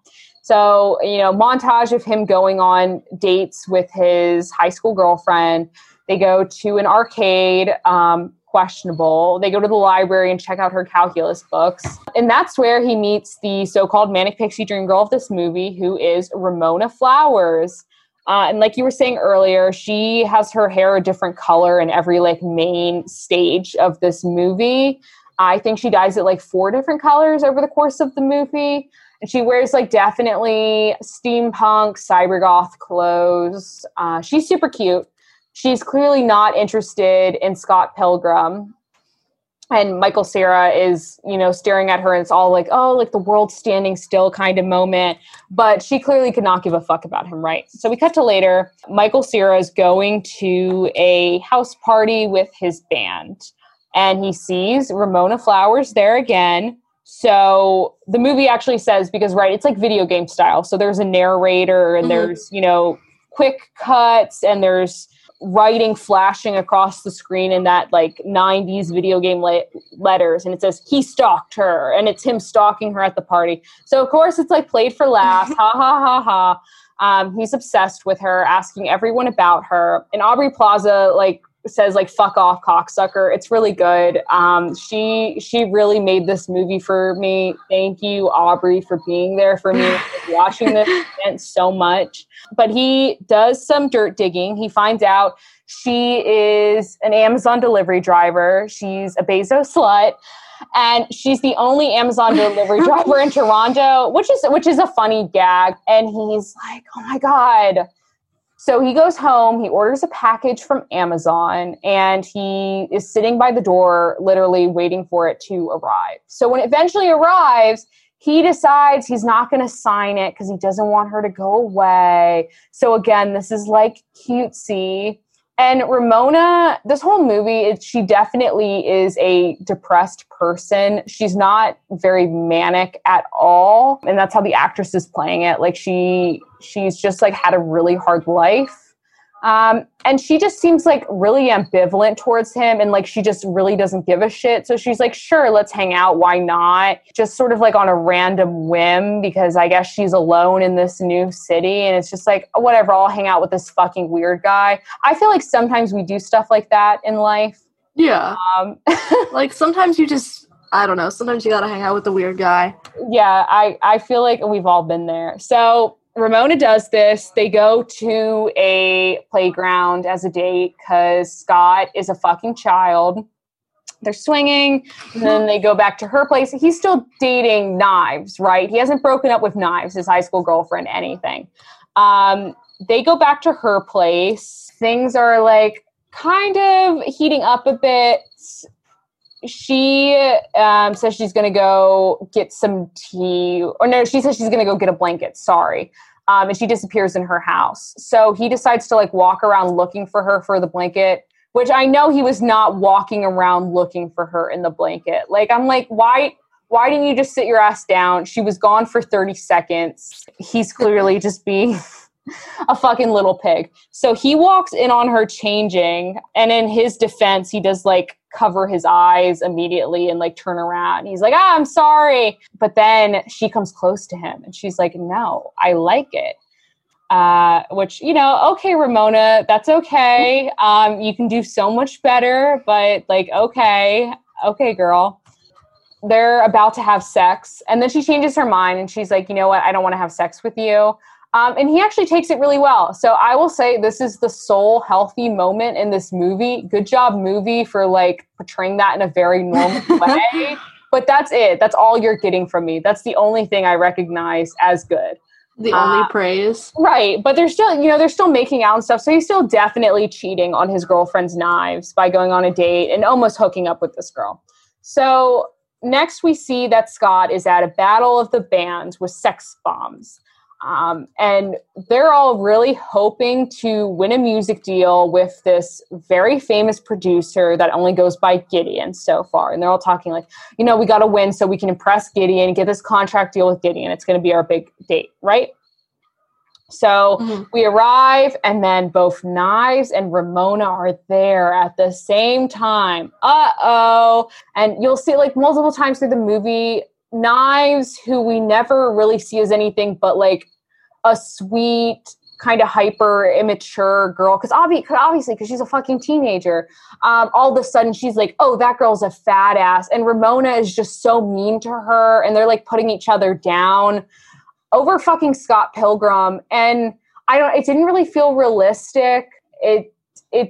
So, you know, montage of him going on dates with his high school girlfriend. They go to an arcade, questionable. They go to the library and check out her calculus books. And that's where he meets the so-called Manic Pixie Dream Girl of this movie, who is Ramona Flowers. And like you were saying earlier, she has her hair a different color in every like main stage of this movie. I think she dyes it like 4 different colors over the course of the movie. And she wears like definitely steampunk, cybergoth clothes. She's super cute. She's clearly not interested in Scott Pilgrim. And Michael Cera is, you know, staring at her and it's all like, oh, like the world's standing still kind of moment. But she clearly could not give a fuck about him, right? So we cut to later. Michael Cera is going to a house party with his band. And he sees Ramona Flowers there again. So the movie actually says, because, right, it's like video game style. So there's a narrator and there's, you know, quick cuts and there's writing flashing across the screen in that like 90s video game letters, and it says he stalked her, and it's him stalking her at the party. So of course it's like played for laughs. Ha ha ha ha. He's obsessed with her, asking everyone about her, and Aubrey Plaza like says like fuck off, cocksucker. It's really good. She really made this movie for me. Thank you, Aubrey, for being there for me watching this event so much. But he does some dirt digging. He finds out she is an Amazon delivery driver. She's a Bezos slut. And she's the only Amazon delivery driver in Toronto, which is a funny gag. And he's like, oh my God. So he goes home, he orders a package from Amazon, and he is sitting by the door, literally waiting for it to arrive. So when it eventually arrives, he decides he's not going to sign it because he doesn't want her to go away. So again, this is like cutesy. And Ramona, this whole movie, she definitely is a depressed person. She's not very manic at all. And that's how the actress is playing it. Like she's just like had a really hard life. And she just seems like really ambivalent towards him, and like she just really doesn't give a shit. So she's like, sure, let's hang out. Why not? Just sort of like on a random whim, because I guess she's alone in this new city. And it's just like, oh, whatever, I'll hang out with this fucking weird guy. I feel like sometimes we do stuff like that in life. Yeah. Like sometimes you just, I don't know, sometimes you gotta hang out with the weird guy. Yeah, I feel like we've all been there. So Ramona does this. They go to a playground as a date because Scott is a fucking child. They're swinging, and then they go back to her place. He's still dating Knives, right? He hasn't broken up with Knives, his high school girlfriend, anything. They go back to her place. Things are like kind of heating up a bit. She says she's going to go get some tea. Or no, she says she's going to go get a blanket. Sorry. And she disappears in her house. So he decides to like walk around looking for her for the blanket, which I know he was not walking around looking for her in the blanket. Like, I'm like, why didn't you just sit your ass down? She was gone for 30 seconds. He's clearly just being a fucking little pig. So he walks in on her changing, and in his defense, he does like cover his eyes immediately and like turn around. He's like, I'm sorry. But then she comes close to him and she's like, no, I like it. Which, you know, okay, Ramona, that's okay. You can do so much better, but like, okay, girl. They're about to have sex. And then she changes her mind and she's like, you know what? I don't want to have sex with you. And he actually takes it really well. So I will say this is the sole healthy moment in this movie. Good job, movie, for like portraying that in a very normal way. But that's it. That's all you're getting from me. That's the only thing I recognize as good. The only praise. Right. But they're still, you know, they're still making out and stuff. So he's still definitely cheating on his girlfriend's Knives by going on a date and almost hooking up with this girl. So next we see that Scott is at a battle of the bands with sex bombs. And they're all really hoping to win a music deal with this very famous producer that only goes by Gideon so far. And they're all talking like, you know, we got to win so we can impress Gideon, get this contract deal with Gideon. It's going to be our big date, right? So we arrive, and then both Knives and Ramona are there at the same time. Uh-oh. And you'll see like multiple times through the movie, Knives, who we never really see as anything but like a sweet, kind of hyper, immature girl, because obviously, because she's a fucking teenager, all of a sudden she's like, oh, that girl's a fat ass. And Ramona is just so mean to her, and they're like putting each other down over fucking Scott Pilgrim. And it didn't really feel realistic. It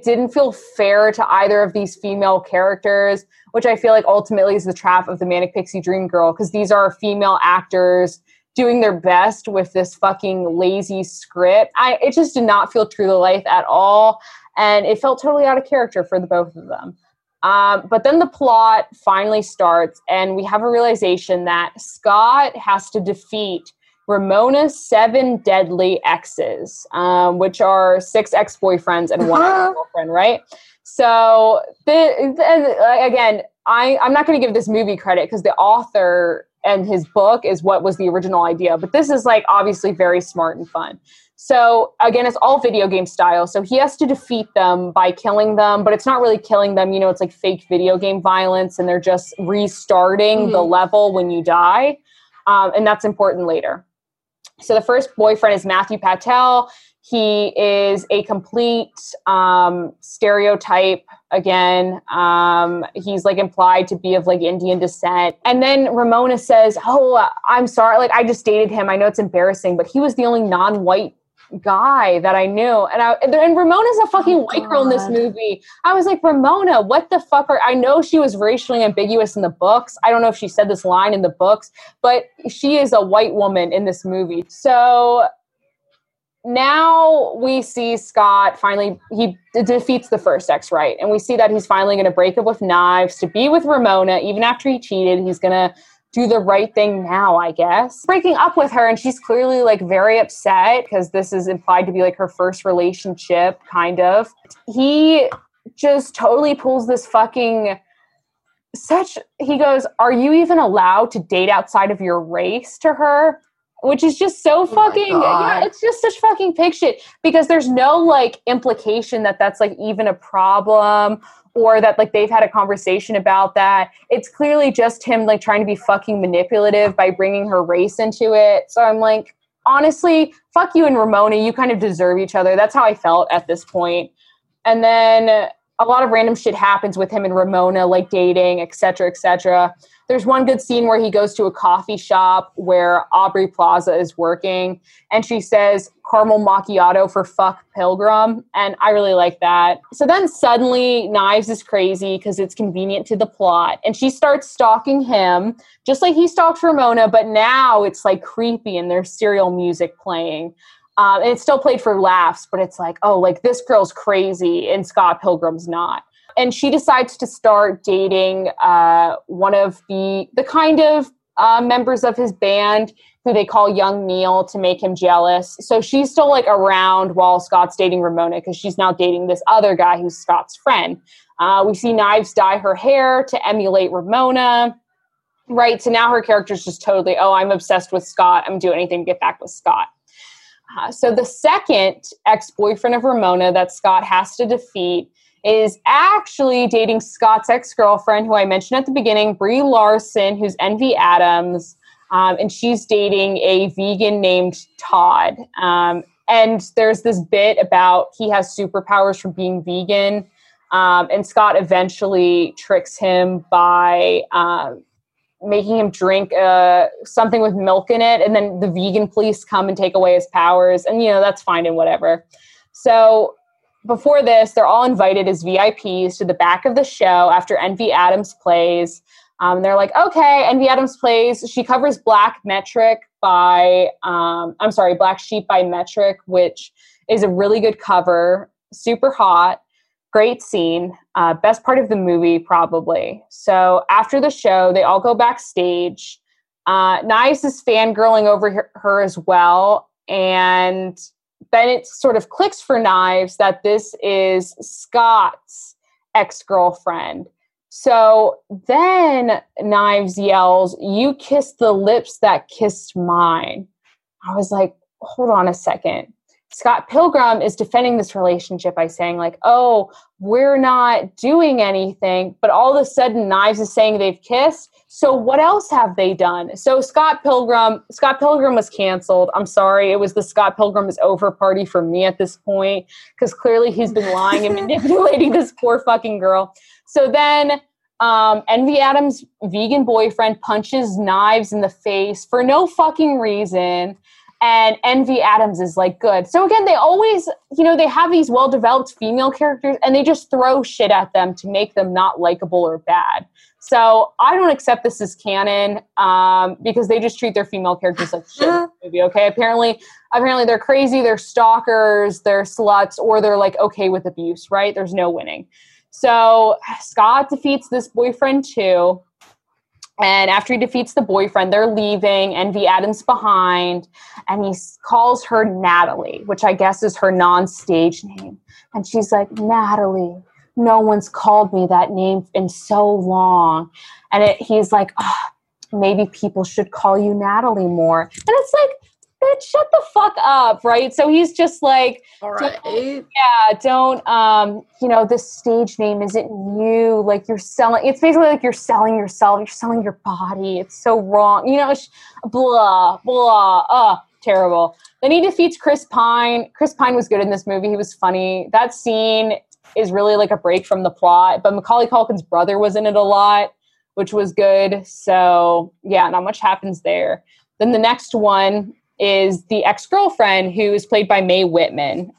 didn't feel fair to either of these female characters, which I feel like ultimately is the trap of the Manic Pixie Dream Girl, because these are female actors doing their best with this fucking lazy script. It just did not feel true to life at all, and it felt totally out of character for the both of them. But then the plot finally starts, and we have a realization that Scott has to defeat Ramona's 7 deadly exes, which are 6 ex-boyfriends and 1 ex-girlfriend, right? So, again, I'm not going to give this movie credit because the author and his book is what was the original idea. But this is, like, obviously very smart and fun. So, again, it's all video game style. So he has to defeat them by killing them, but it's not really killing them. You know, it's like fake video game violence, and they're just restarting the level when you die. And that's important later. So the first boyfriend is Matthew Patel. He is a complete stereotype. Again, he's like implied to be of like Indian descent. And then Ramona says, oh, I'm sorry. Like, I just dated him. I know it's embarrassing, but he was the only non-white guy that I knew. And Ramona's a fucking white girl in this movie. I was like, Ramona, what the fuck I know she was racially ambiguous in the books. I don't know if she said this line in the books, but she is a white woman in this movie. So now we see Scott finally, he defeats the first ex, right? And we see that he's finally going to break up with Knives to be with Ramona. Even after he cheated, he's going to do the right thing now, I guess. Breaking up with her, and she's clearly like very upset because this is implied to be like her first relationship, kind of. He just totally pulls this fucking he goes, are you even allowed to date outside of your race to her? Which is just so fucking, yeah, it's just such fucking pig shit, because there's no like implication that that's like even a problem or that like they've had a conversation about that. It's clearly just him like trying to be fucking manipulative by bringing her race into it. So I'm like, honestly, fuck you and Ramona, you kind of deserve each other. That's how I felt at this point. And then a lot of random shit happens with him and Ramona, like dating, et cetera, et cetera. There's one good scene where he goes to a coffee shop where Aubrey Plaza is working, and she says, caramel macchiato for fuck Pilgrim. And I really like that. So then suddenly Knives is crazy because it's convenient to the plot. And she starts stalking him, just like he stalked Ramona, but now it's like creepy and there's serial music playing. And it's still played for laughs, but it's like, oh, like this girl's crazy and Scott Pilgrim's not. And she decides to start dating one of the kind of members of his band who they call Young Neil to make him jealous. So she's still like around while Scott's dating Ramona, because she's now dating this other guy who's Scott's friend. We see Knives dye her hair to emulate Ramona. Right. So now her character's just totally, oh, I'm obsessed with Scott. I'm doing anything to get back with Scott. So the second ex-boyfriend of Ramona that Scott has to defeat is actually dating Scott's ex-girlfriend, who I mentioned at the beginning, Brie Larson, who's Envy Adams, and she's dating a vegan named Todd. And there's this bit about he has superpowers from being vegan, and Scott eventually tricks him by making him drink something with milk in it, and then the vegan police come and take away his powers, and, you know, that's fine and whatever. So before this, they're all invited as VIPs to the back of the show after Envy Adams plays. They're like, okay, Envy Adams plays. She covers Black Sheep by Metric, which is a really good cover, super hot, great scene, best part of the movie probably. So after the show, they all go backstage. Knives is fangirling over her as well, and then it sort of clicks for Knives that this is Scott's ex-girlfriend. So then Knives yells, "You kissed the lips that kissed mine." I was like, hold on a second. Scott Pilgrim is defending this relationship by saying like, oh, we're not doing anything, but all of a sudden Knives is saying they've kissed. So what else have they done? So Scott Pilgrim was canceled. I'm sorry. It was the Scott Pilgrim is over party for me at this point, because clearly he's been lying and manipulating this poor fucking girl. So then Envy Adams' vegan boyfriend punches Knives in the face for no fucking reason. And Envy Adams is like, good. So again, they always, you know, they have these well-developed female characters and they just throw shit at them to make them not likable or bad. So I don't accept this as canon because they just treat their female characters like shit in the movie, okay? Apparently they're crazy, they're stalkers, they're sluts, or they're like okay with abuse, right? There's no winning. So Scott defeats this boyfriend too. And after he defeats the boyfriend, they're leaving, Envy Adams behind, and he calls her Natalie, which I guess is her non-stage name. And she's like, Natalie, no one's called me that name in so long. And he's like, oh, maybe people should call you Natalie more. And it's like, bitch, shut the fuck up, right? So he's just like, all right. Don't, this stage name isn't you. Like it's basically like you're selling yourself. You're selling your body. It's so wrong. You know, it's blah, blah, terrible. Then he defeats Chris Pine. Chris Pine was good in this movie. He was funny. That scene is really like a break from the plot, but Macaulay Culkin's brother was in it a lot, which was good. So yeah, not much happens there. Then the next one is the ex-girlfriend who is played by Mae Whitman.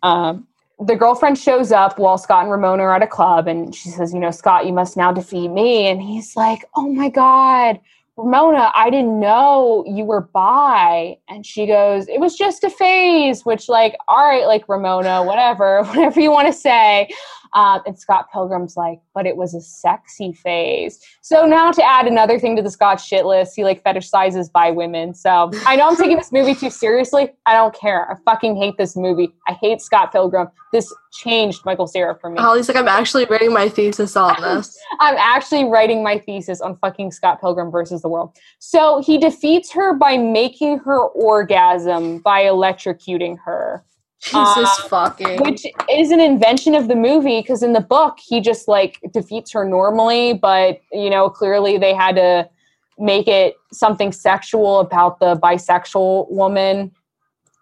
The girlfriend shows up while Scott and Ramona are at a club, and she says, you know, Scott, you must now defeat me. And he's like, oh my God, Ramona, I didn't know you were bi. And she goes, it was just a phase, which like, all right, like Ramona, whatever you want to say. And Scott Pilgrim's like, but it was a sexy phase. So now to add another thing to the Scott shit list, he like fetishizes bi women. So I know I'm taking this movie too seriously. I don't care. I fucking hate this movie. I hate Scott Pilgrim. This changed Michael Cera for me. Holly's like, I'm actually writing my thesis on this. I'm actually writing my thesis on fucking Scott Pilgrim versus the world. So he defeats her by making her orgasm by electrocuting her. Jesus fucking. Which is an invention of the movie, because in the book, he just, like, defeats her normally, but, you know, clearly they had to make it something sexual about the bisexual woman.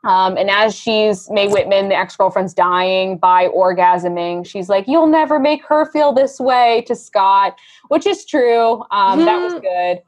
And as she's, Mae Whitman, the ex-girlfriend's dying by orgasming, she's like, you'll never make her feel this way, to Scott, which is true. That was good.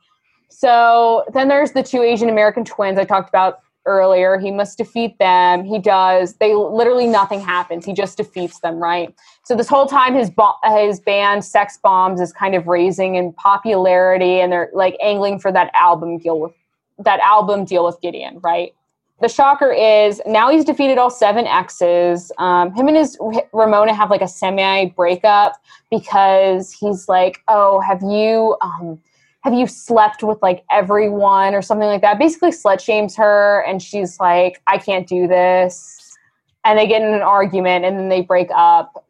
So then there's the two Asian American twins I talked about earlier. He must defeat them. He does. They literally, nothing happens. He just defeats them, right? So this whole time his band Sex Bombs is kind of raising in popularity, and they're like angling for that album deal with Gideon, right? The shocker is now he's defeated all 7 exes. Him and his Ramona have like a semi breakup because he's like, oh, have you slept with like everyone or something like that? Basically slut shames her, and she's like, I can't do this. And they get in an argument, and then they break up.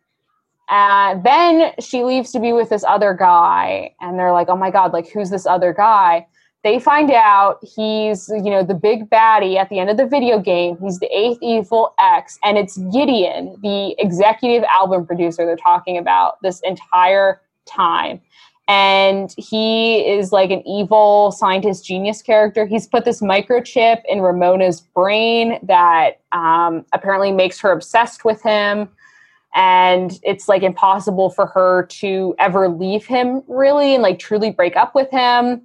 Then she leaves to be with this other guy, and they're like, oh my God, like, who's this other guy? They find out he's, you know, the big baddie at the end of the video game. He's the 8th evil ex, and it's Gideon, the executive album producer they're talking about this entire time. And he is like an evil scientist genius character. He's put this microchip in Ramona's brain that apparently makes her obsessed with him. And it's like impossible for her to ever leave him, really, and like truly break up with him.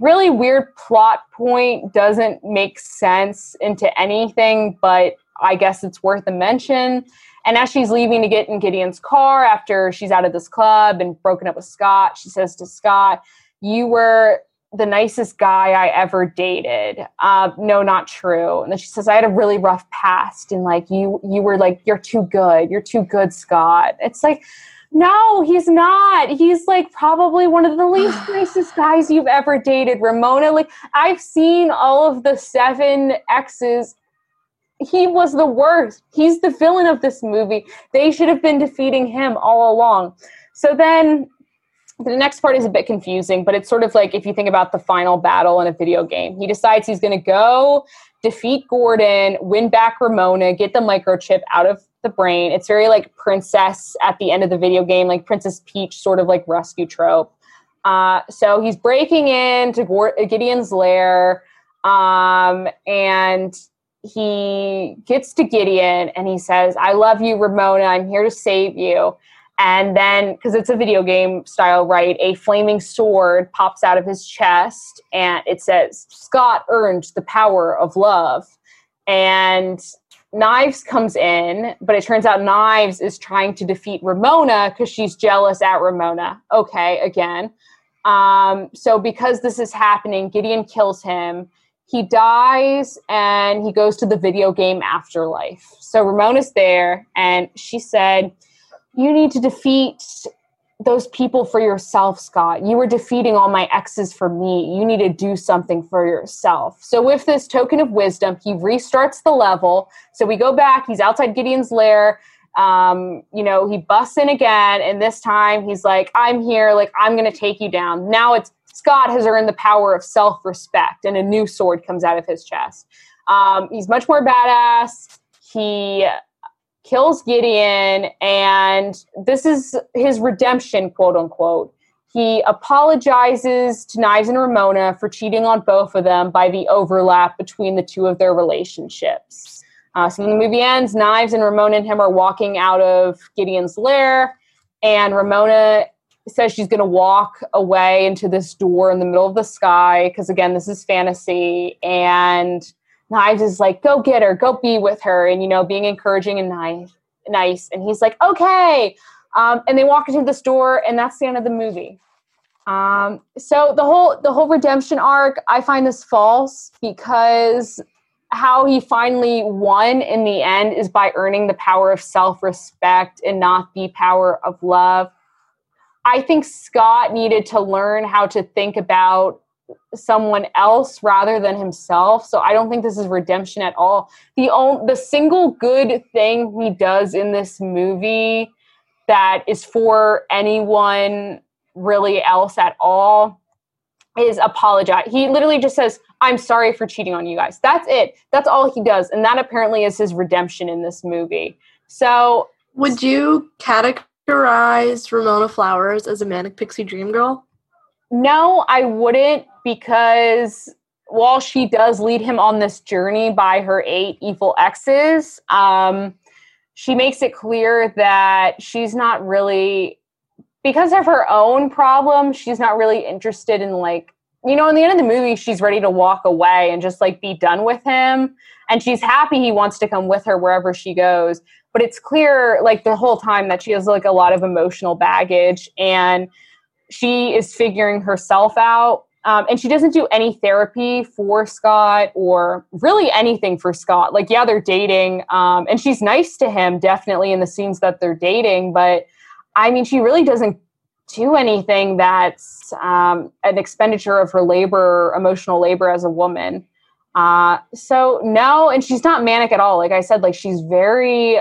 Really weird plot point, doesn't make sense into anything, but I guess it's worth a mention. And as she's leaving to get in Gideon's car after she's out of this club and broken up with Scott, she says to Scott, you were the nicest guy I ever dated. No, not true. And then she says, I had a really rough past. And like, you were like, you're too good. You're too good, Scott. It's like, no, he's not. He's like probably one of the least nicest guys you've ever dated, Ramona. Like, I've seen all of the 7 exes. He was the worst. He's the villain of this movie. They should have been defeating him all along. So then the next part is a bit confusing, but it's sort of like if you think about the final battle in a video game. He decides he's going to go defeat Gordon, win back Ramona, get the microchip out of the brain. It's very like princess at the end of the video game, like Princess Peach sort of like rescue trope. So he's breaking into Gideon's lair, and he gets to Gideon and he says, I love you, Ramona. I'm here to save you. And then, because it's a video game style, right, a flaming sword pops out of his chest and it says, Scott earned the power of love. And Knives comes in, but it turns out Knives is trying to defeat Ramona because she's jealous at Ramona. Okay, again. So because this is happening, Gideon kills him. He dies, and he goes to the video game afterlife. So Ramona's there, and she said, you need to defeat those people for yourself, Scott. You were defeating all my exes for me. You need to do something for yourself. So with this token of wisdom, he restarts the level. So we go back. He's outside Gideon's lair. You know, he busts in again, and this time he's like, I'm here. Like, I'm going to take you down. Now it's Scott has earned the power of self-respect, and a new sword comes out of his chest. He's much more badass. He kills Gideon, and this is his redemption, quote-unquote. He apologizes to Knives and Ramona for cheating on both of them by the overlap between the two of their relationships. So when the movie ends, Knives and Ramona and him are walking out of Gideon's lair, and Ramona says she's going to walk away into this door in the middle of the sky because, again, this is fantasy. And Knives is like, go get her, go be with her, and, you know, being encouraging and nice. And he's like, okay. And they walk into this door, and that's the end of the movie. So the whole redemption arc, I find this false because how he finally won in the end is by earning the power of self-respect and not the power of love. I think Scott needed to learn how to think about someone else rather than himself. So I don't think this is redemption at all. The single good thing he does in this movie that is for anyone really else at all is apologize. He literally just says, I'm sorry for cheating on you guys. That's it. That's all he does. And that apparently is his redemption in this movie. So would you categorize Ramona Flowers as a Manic Pixie Dream Girl? No, I wouldn't, because while she does lead him on this journey by her 8 evil exes, she makes it clear that she's not really, because of her own problem, she's not really interested in, like, you know, in the end of the movie, she's ready to walk away and just, like, be done with him. And she's happy he wants to come with her wherever she goes. But it's clear, like, the whole time that she has, like, a lot of emotional baggage. And she is figuring herself out. And she doesn't do any therapy for Scott or really anything for Scott. Like, yeah, they're dating. And she's nice to him, definitely, in the scenes that they're dating. But, I mean, she really doesn't do anything that's an expenditure of her labor, emotional labor as a woman. So, no, and she's not manic at all. Like I said, like, she's very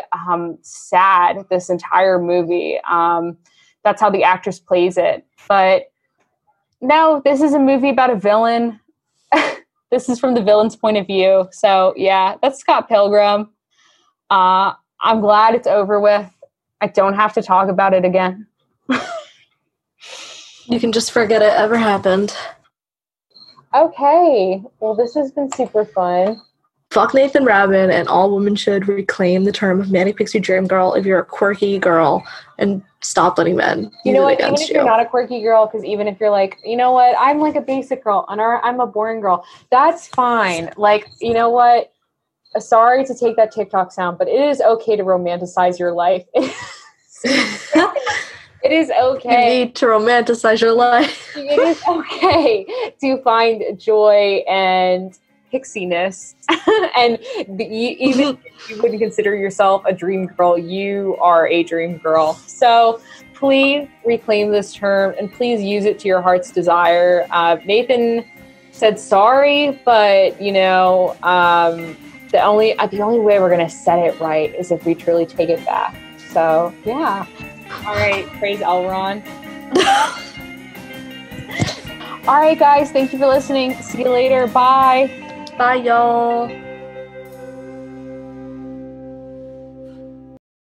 sad this entire movie. That's how the actress plays it. But no, this is a movie about a villain. This is from the villain's point of view. So, yeah, that's Scott Pilgrim. I'm glad it's over with. I don't have to talk about it again. You can just forget it ever happened. Okay. Well, this has been super fun. Fuck Nathan Rabin, and all women should reclaim the term of Manic Pixie Dream Girl if you're a quirky girl, and stop letting men. You know what? Even if you're not a quirky girl, because even if you're like, you know what, I'm like a basic girl, and I'm a boring girl, that's fine. Like, you know what? Sorry to take that TikTok sound, but it is okay to romanticize your life. It is okay. You need to romanticize your life. It is okay to find joy and pixiness. And even if you wouldn't consider yourself a dream girl, you are a dream girl. So please reclaim this term and please use it to your heart's desire. Nathan said sorry, but, you know, the only way we're going to set it right is if we truly take it back. So, yeah. All right. Praise Elrond. All right, guys. Thank you for listening. See you later. Bye. Bye, y'all.